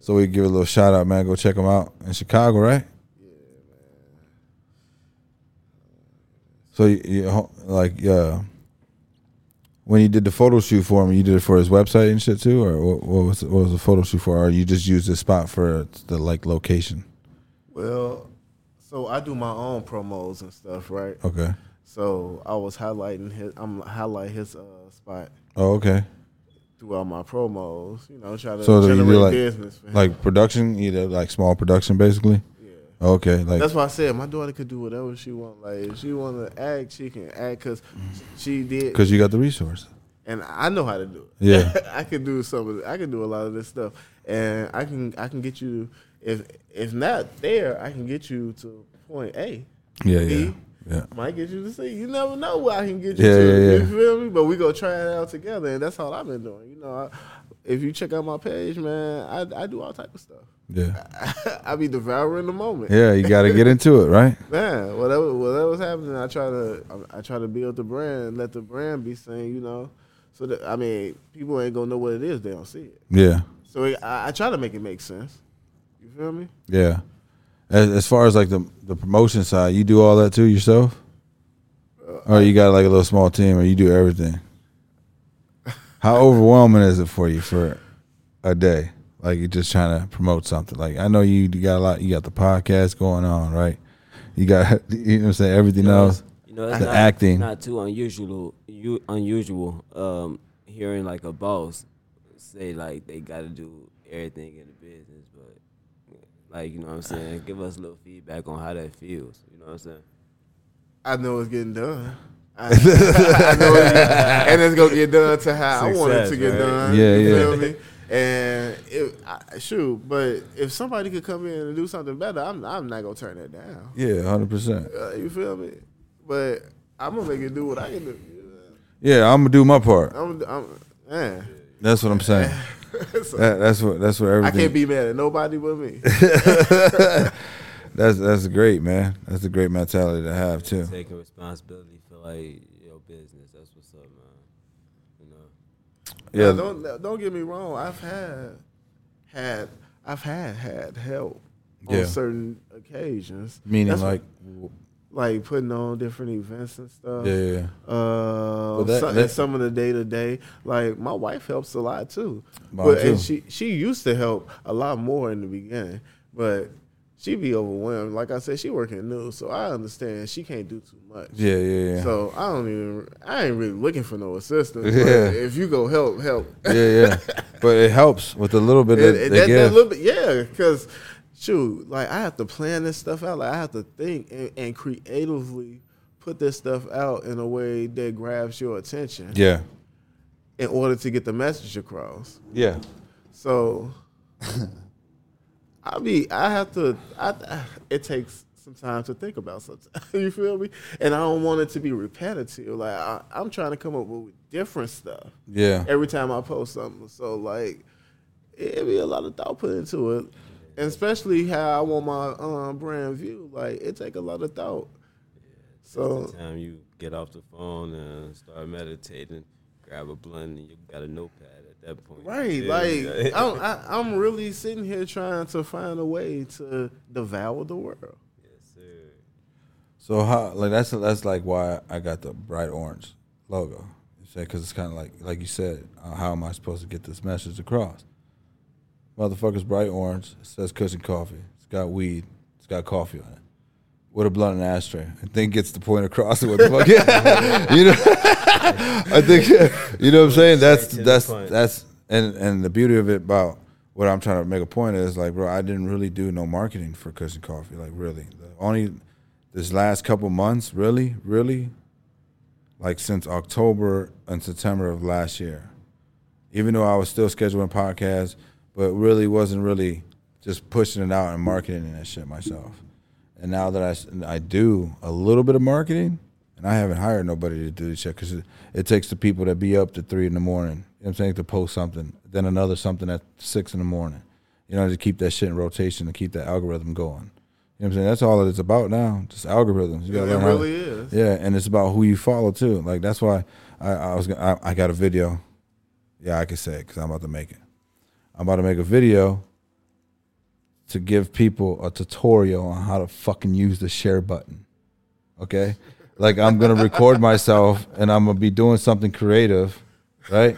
So we give a little shout out, man. Go check them out in Chicago, right? Yeah, man. So you, you like uh, when you did the photo shoot for him, you did it for his website and shit too, or what, what was what was the photo shoot for? Or you just used this spot for the like location? Well, so I do my own promos and stuff, right? Okay. So I was highlighting his. I'm highlight his uh, spot. Oh, okay. Throughout my promos, you know, try to so generate like, business. For him. Like production, either like small production, basically. Yeah. Okay. Like that's why I said my daughter could do whatever she want. Like if she want to act, she can act because she did. Because you got the resource. And I know how to do it. Yeah. I can do some of it. I can do a lot of this stuff, and I can I can get you if if not there, I can get you to point A. Yeah. B, yeah. Yeah. Might get you to see. You never know where I can get you yeah, to. Yeah, yeah. You feel me? But we gonna try it out together, and that's all I've been doing. You know, I, if you check out my page, man, I I do all type of stuff. Yeah, I, I be devouring the moment. Yeah, you gotta get into it, right? Man, whatever whatever's happening, I try to I try to build the brand, let the brand be seen. You know, so that, I mean, people ain't gonna know what it is. They don't see it. Yeah. So it, I, I try to make it make sense. You feel me? Yeah. As far as like the the promotion side, you do all that too yourself, uh, or you got like a little small team, or you do everything. How overwhelming is it for you for a day? Like you're just trying to promote something. Like I know you got a lot. You got the podcast going on, right? You got you know what I'm saying everything you know, else. You know, it's the not, acting. Not too unusual. You unusual um, hearing like a boss say like they got to do everything in the business, but. Like, you know what I'm saying? Give us a little feedback on how that feels. You know what I'm saying? I know it's getting done. I, I know it's getting, and it's going to get done to how Success, I want it to get right? done. Yeah, you yeah. feel me? And, it, I, shoot, but if somebody could come in and do something better, I'm, I'm not going to turn that down. Yeah, one hundred percent. Uh, you feel me? But I'm going to make it do what I can do. Yeah, I'm going to do my part. I'm, I'm, man. That's what I'm saying. So that, that's what that's what everything. I can't be mad at nobody but me. that's that's great, man. That's a great mentality to have too. Taking responsibility for like your business. That's what's up, man. You know. Yeah. Now, don't don't get me wrong. I've had had I've had had help yeah. on certain occasions. Meaning that's like. What, Like putting on different events and stuff. Yeah, yeah. Uh, well, that, some, that, some of the day to day. Like my wife helps a lot too. But too. And she she used to help a lot more in the beginning, but she be overwhelmed. Like I said, she working new, so I understand she can't do too much. Yeah, yeah, yeah. So I don't even. I ain't really looking for no assistance. Yeah. But if you go help, help. Yeah, yeah. But it helps with a little bit. It, that, that, that little bit, yeah, because. Shoot, like I have to plan this stuff out. Like I have to think and, and creatively put this stuff out in a way that grabs your attention. Yeah. In order to get the message across. Yeah. So I be I have to I it takes some time to think about something. You feel me? And I don't want it to be repetitive. Like I, I'm trying to come up with different stuff. Yeah. Every time I post something. So like it be a lot of thought put into it. And especially how I want my um, brand view, like it take a lot of thought. Yeah, so the time you get off the phone and start meditating, grab a blunt, and you got a notepad at that point. Right, yeah. Like I'm, I, I'm really sitting here trying to find a way to devour the world. Yes, sir. So how like that's that's like why I got the bright orange logo, because it's kind of like like you said, uh, how am I supposed to get this message across? Motherfucker's bright orange. It says Kush and Coffee. It's got weed. It's got coffee on it. With a blunt and ashtray. I think gets the point across of what the fuck. You know, I think you know what I'm saying. That's that's that's and and the beauty of it about what I'm trying to make a point is like, bro, I didn't really do no marketing for Kush and Coffee. Like really, the only this last couple months, really, really, like since October and September of last year, even though I was still scheduling podcasts. But really wasn't really just pushing it out and marketing and that shit myself. And now that I, I do a little bit of marketing, and I haven't hired nobody to do this shit because it, it takes the people that be up to three in the morning, you know what I'm saying, to post something, then another something at six in the morning, you know, to keep that shit in rotation, to keep that algorithm going. You know what I'm saying? That's all that it's about now, just algorithms. You gotta yeah, it really is. Yeah, and it's about who you follow, too. Like, that's why I, I was I, I got a video. Yeah, I can say it because I'm about to make it. I'm about to make a video to give people a tutorial on how to fucking use the share button, okay? Like, I'm going to record myself, and I'm going to be doing something creative, right?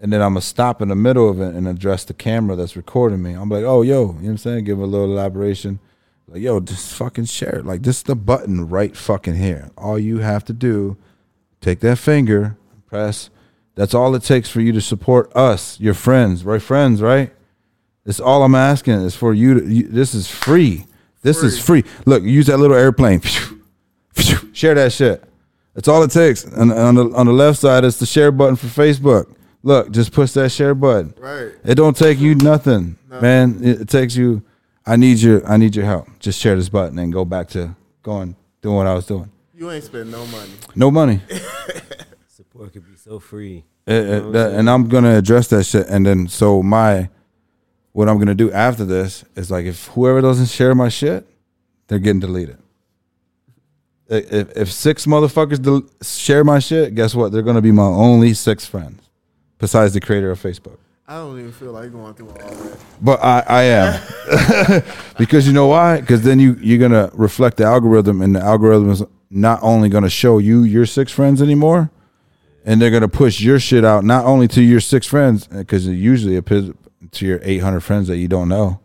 And then I'm going to stop in the middle of it and address the camera that's recording me. I'm like, oh, yo, you know what I'm saying? Give a little elaboration. Like, yo, just fucking share it. Like, this is the button right fucking here. All you have to do, take that finger, press. That's all it takes for you to support us, your friends, right? Friends, right? It's all I'm asking is for you to, you, this is free. This free. is free. Look, use that little airplane. Share that shit. That's all it takes. And on the, on the left side, it's the share button for Facebook. Look, just push that share button. Right. It don't take you nothing, no. man. It, it takes you, I need your, I need your help. Just share this button and go back to going, doing what I was doing. You ain't spend no money. No money. Support could be so free. It, it, you know that, and I'm going to address that shit. And then, so my... what I'm going to do after this is, like, if whoever doesn't share my shit, they're getting deleted. If, if six motherfuckers del- share my shit, guess what? They're going to be my only six friends, besides the creator of Facebook. I don't even feel like going through all that. But I, I am. Because you know why? Because then you, you're going to reflect the algorithm, and the algorithm is not only going to show you your six friends anymore, and they're going to push your shit out not only to your six friends, because usually it pisses to your eight hundred friends that you don't know.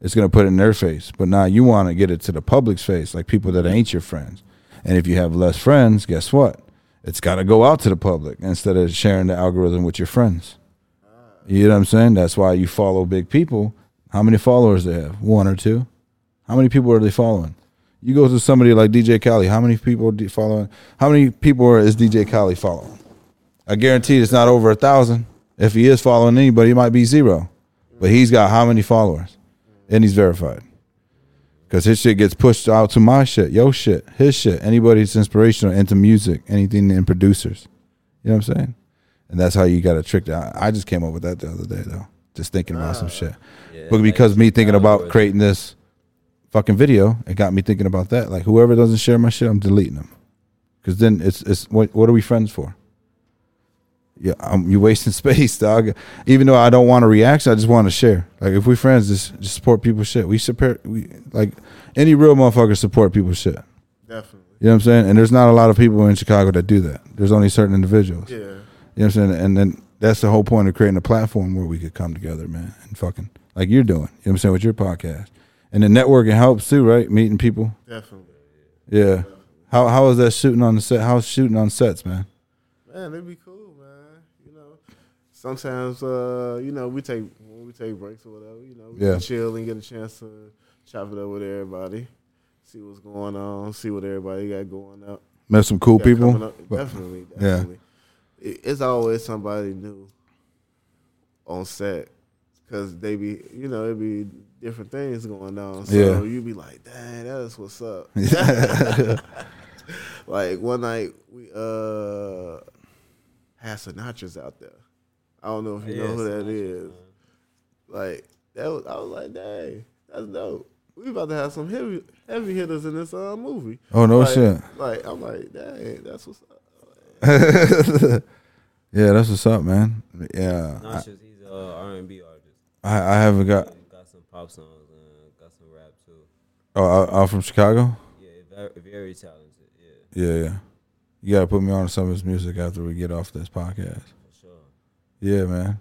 It's going to put it in their face. But now you want to get it to the public's face, like people that ain't your friends. And if you have less friends, guess what? It's got to go out to the public instead of sharing the algorithm with your friends. You know what I'm saying? That's why you follow big people. How many followers they have? One or two? How many people are they following? You go to somebody like D J Khaled. How many people are following? How many people is D J Khaled following? I guarantee it's not over a thousand. If he is following anybody, it might be zero. But he's got how many followers? And he's verified. Because his shit gets pushed out to my shit, yo shit, his shit, anybody that's inspirational, into music, anything in producers. You know what I'm saying? And that's how you got to trick that. I just came up with that the other day, though. Just thinking about uh, some shit. Yeah, but because me thinking about creating this fucking video, it got me thinking about that. Like, whoever doesn't share my shit, I'm deleting them. Because then it's, it's what, what are we friends for? Yeah, I'm, you're wasting space, dog. Even though I don't want a reaction, I just want to share. Like, if we're friends, just, just support people's shit. We support, we like any real motherfucker support people's shit. Definitely. You know what I'm saying? And there's not a lot of people in Chicago that do that. There's only certain individuals. Yeah. You know what I'm saying? And then that's the whole point of creating a platform where we could come together, man, and fucking like you're doing. You know what I'm saying, with your podcast. And the networking helps too, right? Meeting people. Definitely. Yeah. Definitely. How how is that shooting on the set? How's shooting on sets, man? Man, it'd be cool. Sometimes, uh, you know, we take when we take breaks or whatever, you know, we yeah. chill and get a chance to chop it up with everybody, see what's going on, see what everybody got going up. Met some cool people? Definitely, definitely. Yeah. It's always somebody new on set because they be, you know, it be different things going on. So yeah. you be like, dang, that's what's up. Like, one night, we uh, had Sinatra's out there. I don't know if you yeah, know who that is. Like, that was, I was like, dang, that's dope. We about to have some heavy heavy hitters in this uh, movie. Oh, no like, shit. Like, I'm like, dang, that's what's up. Yeah, that's what's up, man. Yeah. No, it's just, he's an R and B artist. I, I haven't got. Got some pop songs and got some rap, too. Oh, out, out from Chicago? Yeah, very talented, yeah. Yeah, yeah. You got to put me on some of his music after we get off this podcast. Yeah, man.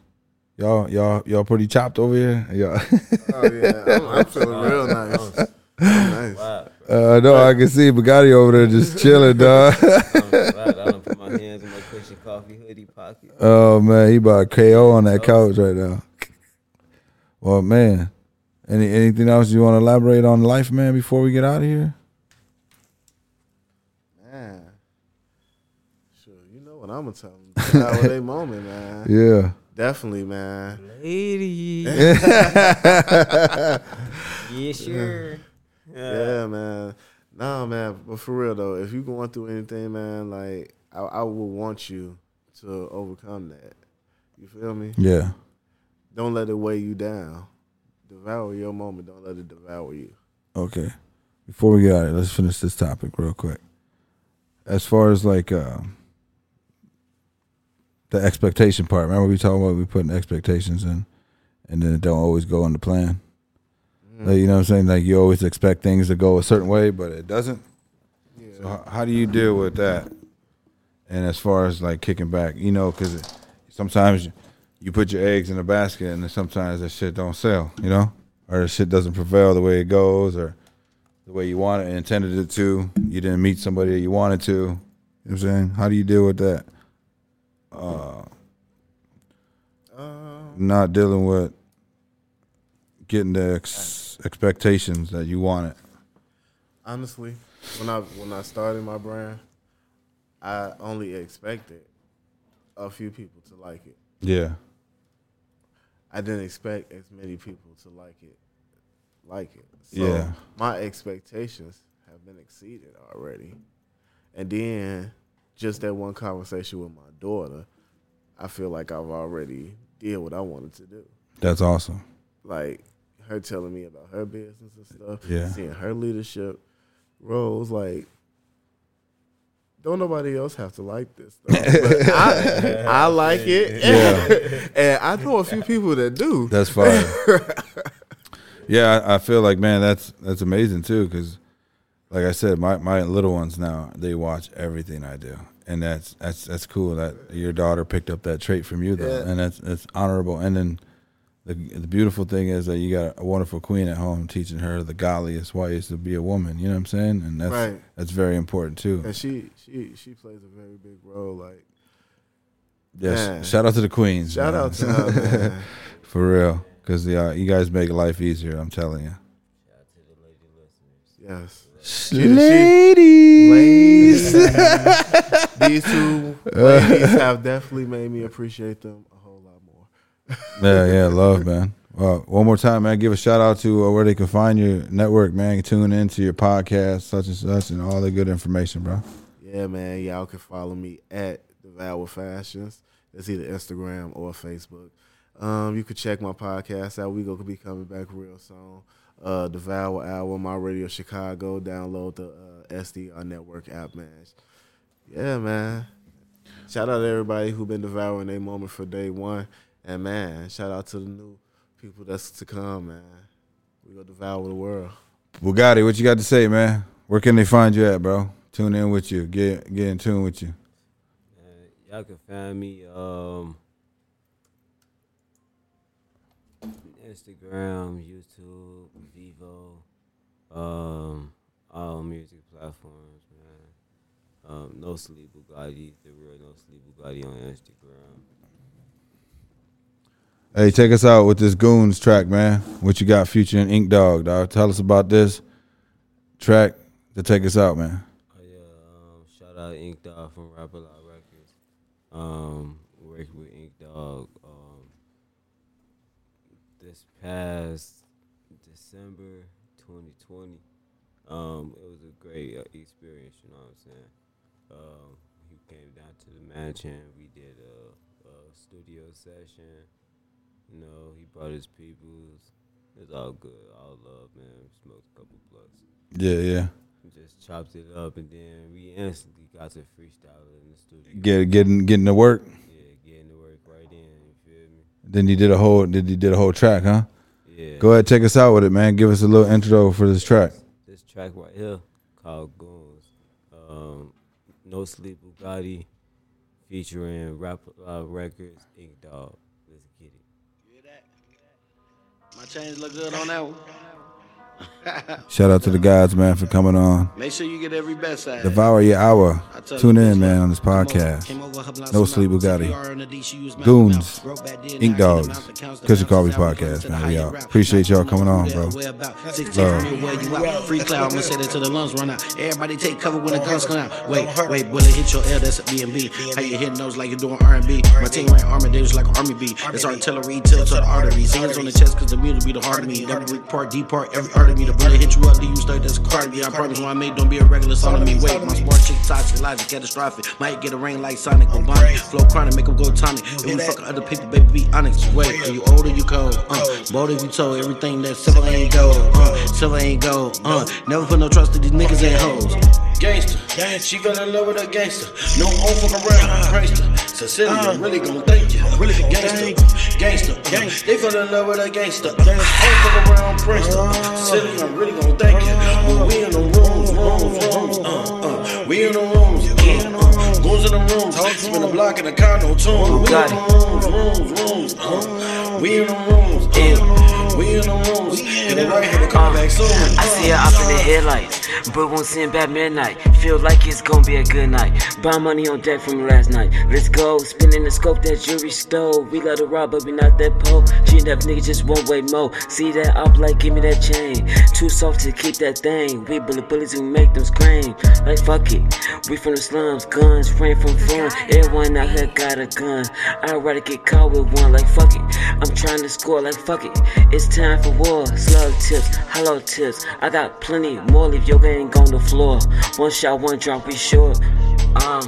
Y'all y'all, y'all pretty chopped over here? Y'all. Oh, yeah. I'm, I'm feeling real nice. Nice. Wow, uh, no, I can see Bugatti over there just chilling, dog. I'm glad I don't put my hands in my Kush and Coffee hoodie pocket. Oh, man. He about K O on that couch right now. Well, man. Any Anything else you want to elaborate on life, man, before we get out of here? Man. Sure, you know what I'm going to tell them. That was a moment, man. Yeah. Definitely, man. Lady. Yeah, sure. Yeah. yeah, man. Nah, man. But for real, though, if you're going through anything, man, like, I, I would want you to overcome that. You feel me? Yeah. Don't let it weigh you down. Devour your moment. Don't let it devour you. Okay. Before we get out of here, let's finish this topic real quick. As far as, like, uh, the expectation part. Remember we talking about we putting expectations in, and then it don't always go on the plan. Mm-hmm. Like, you know what I'm saying? Like, you always expect things to go a certain way, but it doesn't. Yeah. So how, how do you deal with that? And as far as, like, kicking back, you know, because sometimes you, you put your eggs in a basket, and then sometimes that shit don't sell, you know? Or that shit doesn't prevail the way it goes, or the way you wanted and intended it to. You didn't meet somebody that you wanted to. You know what I'm saying? How do you deal with that? Uh, um, not dealing with getting the ex- expectations that you wanted. Honestly, when I when I started my brand, I only expected a few people to like it. Yeah. I didn't expect as many people to like it, like it. So yeah. My expectations have been exceeded already, and then. Just that one conversation with my daughter, I feel like I've already did what I wanted to do. That's awesome. Like, her telling me about her business and stuff, yeah. Seeing her leadership roles, like, don't nobody else have to like this stuff. I, I like it, yeah. And I know a few people that do. That's fine. Yeah, I, I feel like, man, that's, that's amazing, too, because like I said, my, my little ones now, they watch everything I do. And that's that's that's cool that your daughter picked up that trait from you, though. Yeah. And that's that's honorable. And then the the beautiful thing is that you got a wonderful queen at home teaching her the godliest ways to be a woman. You know what I'm saying? And that's right. That's very important, too. And she, she, she plays a very big role. Like, yeah, sh- shout out to the queens. Shout man. out to her, man. For real. Because uh, you guys make life easier, I'm telling you. Shout out to the lady listeners. Yes. Ladies. Ladies. These two ladies have definitely made me appreciate them a whole lot more. Yeah, yeah, love, man. Uh, one more time, man, give a shout out to uh, where they can find your network, man. Tune into your podcast, such and such, and all the good information, bro. Yeah, man, y'all can follow me at Devour Fashions. That's either Instagram or Facebook. Um, you can check my podcast out. We gonna be coming back real soon. Uh, Devour Hour, My Radio Chicago. Download the uh, S D R network app, man. Yeah, man. Shout out to everybody who been devouring their moment for day one. And, man, shout out to the new people that's to come, man. We're going to devour the world. Bugatti, what you got to say, man? Where can they find you at, bro? Tune in with you. Get get in tune with you. Uh, y'all can find me um, Instagram, YouTube, Vivo, um, all music platforms, man. Um, No Sleep Bugatti, the real No Sleep Bugatti on Instagram. Hey, take us out with this Goons track, man. What you got featuring Ink Dog, dog? Tell us about this track to take us out, man. Oh yeah, um, shout out Ink Dog from Rap-A-Lot Records. Um, working with Ink Dog. This past December twenty twenty, um, it was a great uh, experience, you know what I'm saying? Um, he came down to the mansion, we did a, a studio session, you know, he brought his peoples. It's all good, all love, man. We smoked a couple blunts. Yeah, yeah. We just chopped it up, and then we instantly got to freestyling in the studio. Get, getting, getting to work? Yeah, getting to work right in. Then you did a whole did you did a whole track, huh? Yeah. Go ahead, take us out with it, man. Give us a little intro for this track. This track right here called Goons. Um, No Sleep Bugatti featuring Rap-A-Lot Records, Ink Dog. Let's get it. Hear that? My chains look good on that one. Shout out to the guys, man, for coming on. Make sure you get every best at it. Devour your hour. Tune in, man, on this podcast. No Sleep Bugatti. Goons. Ink Dogs. Kush and Coffee Podcast, man. We out. Appreciate y'all coming on, bro. Love. Free cloud. I'm going to say that till the lungs run out. Everybody take cover when the guns come out. Wait, wait. Will it hit your L? That's a B and B. How you hitting those like you're doing R and B. My team ain't armored. They was like Army B. It's artillery till to the arteries. Hands on the chest because the music be the heart of me. Every weak part, deep part, every art of me. The bullet hit you up, do you start that's cardi? I promise when I make, don't be a regular son of me. Wait, my smart chick toxic, logic, catastrophic. Might get a rain like Sonic, go Bonnie. Flow chronic, make them go tonic. If we fuck other people, baby, be honest. Wait, are you older, you cold? Uh, bold if you told. Everything that's silver ain't gold. Uh, silver ain't gold. Uh, never put no trust to these niggas and hoes. Gangster, she fell in love with a gangster. No own fuck around, prankster. Cecilia, I'm really gon' thank you. I'm really a gangster, gangster. They fell in love with a gangster. Own fuck around, prankster. Cecilia, I'm really gon' thank you. But we in the rooms, rooms, rooms. Uh, uh, we in the rooms. Uh, uh, goons in the rooms. Spin the block in the condo tune. We in the rooms, rooms, rooms. Uh, we in the rooms. Uh, we in the rooms. And the right hand come back soon. I see her up in the headlights. But won't see him by midnight. Feel like it's gonna be a good night. Buy money on deck from last night. Let's go, spinning the scope that jewelry stole. We love to rob, but we not that poor. Cheating up nigga just one way more. See that up like give me that chain. Too soft to keep that thing. We bullet bullets and we make them scream. Like fuck it, we from the slums. Guns, frame from fun. Everyone out here got a gun. I'd rather get caught with one. Like fuck it, I'm trying to score. Like fuck it, it's time for war. Slug tips, hollow tips. I got plenty more. Leave your gang on the floor. One shot, one drop, we short. Um,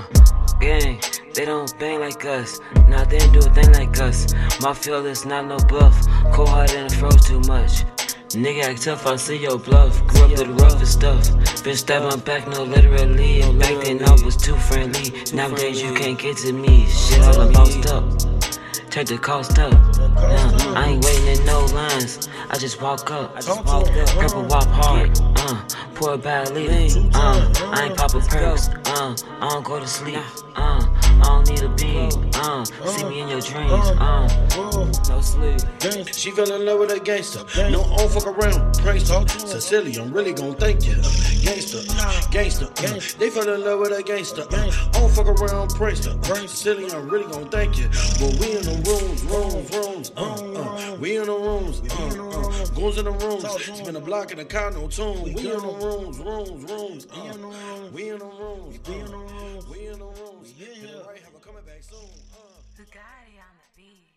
gang, they don't bang like us. Nah, they don't do a thing like us. My field is not no bluff. Cold hearted and froze too much. Nigga act tough, I see your bluff. Grew up through the roughest stuff. Been stabbed on back, no literally. Back then I was too friendly. Nowadays you can't get to me. Shit all I'm bossed up. Turn the cost up. Uh, I ain't waiting in no lines. I just walk up. I just walk up. Grab a wop hard. Uh, pour a bad leaf. Uh, I ain't poppin' perks. Uh, I don't go to sleep. Uh, I don't need a beat. Uh, see me in your dreams. Uh, no sleep. She fell in love with a gangster. No own fuck around. Prankster. Cecilia, I'm really gon' thank you. Gangster. Gangster. They fell in love with a gangster. Own fuck around. Prankster. Cecilia, I'm really gon' thank you. But we in the rooms, rooms, rooms, uh, uh, we in the rooms, uh, uh, goons in the rooms, spin the block in the condo tune, we in the rooms, rooms, rooms, uh, we in the rooms, we in the rooms, we in the rooms, yeah, yeah, right, have a coming back soon, uh, the guy on the beat.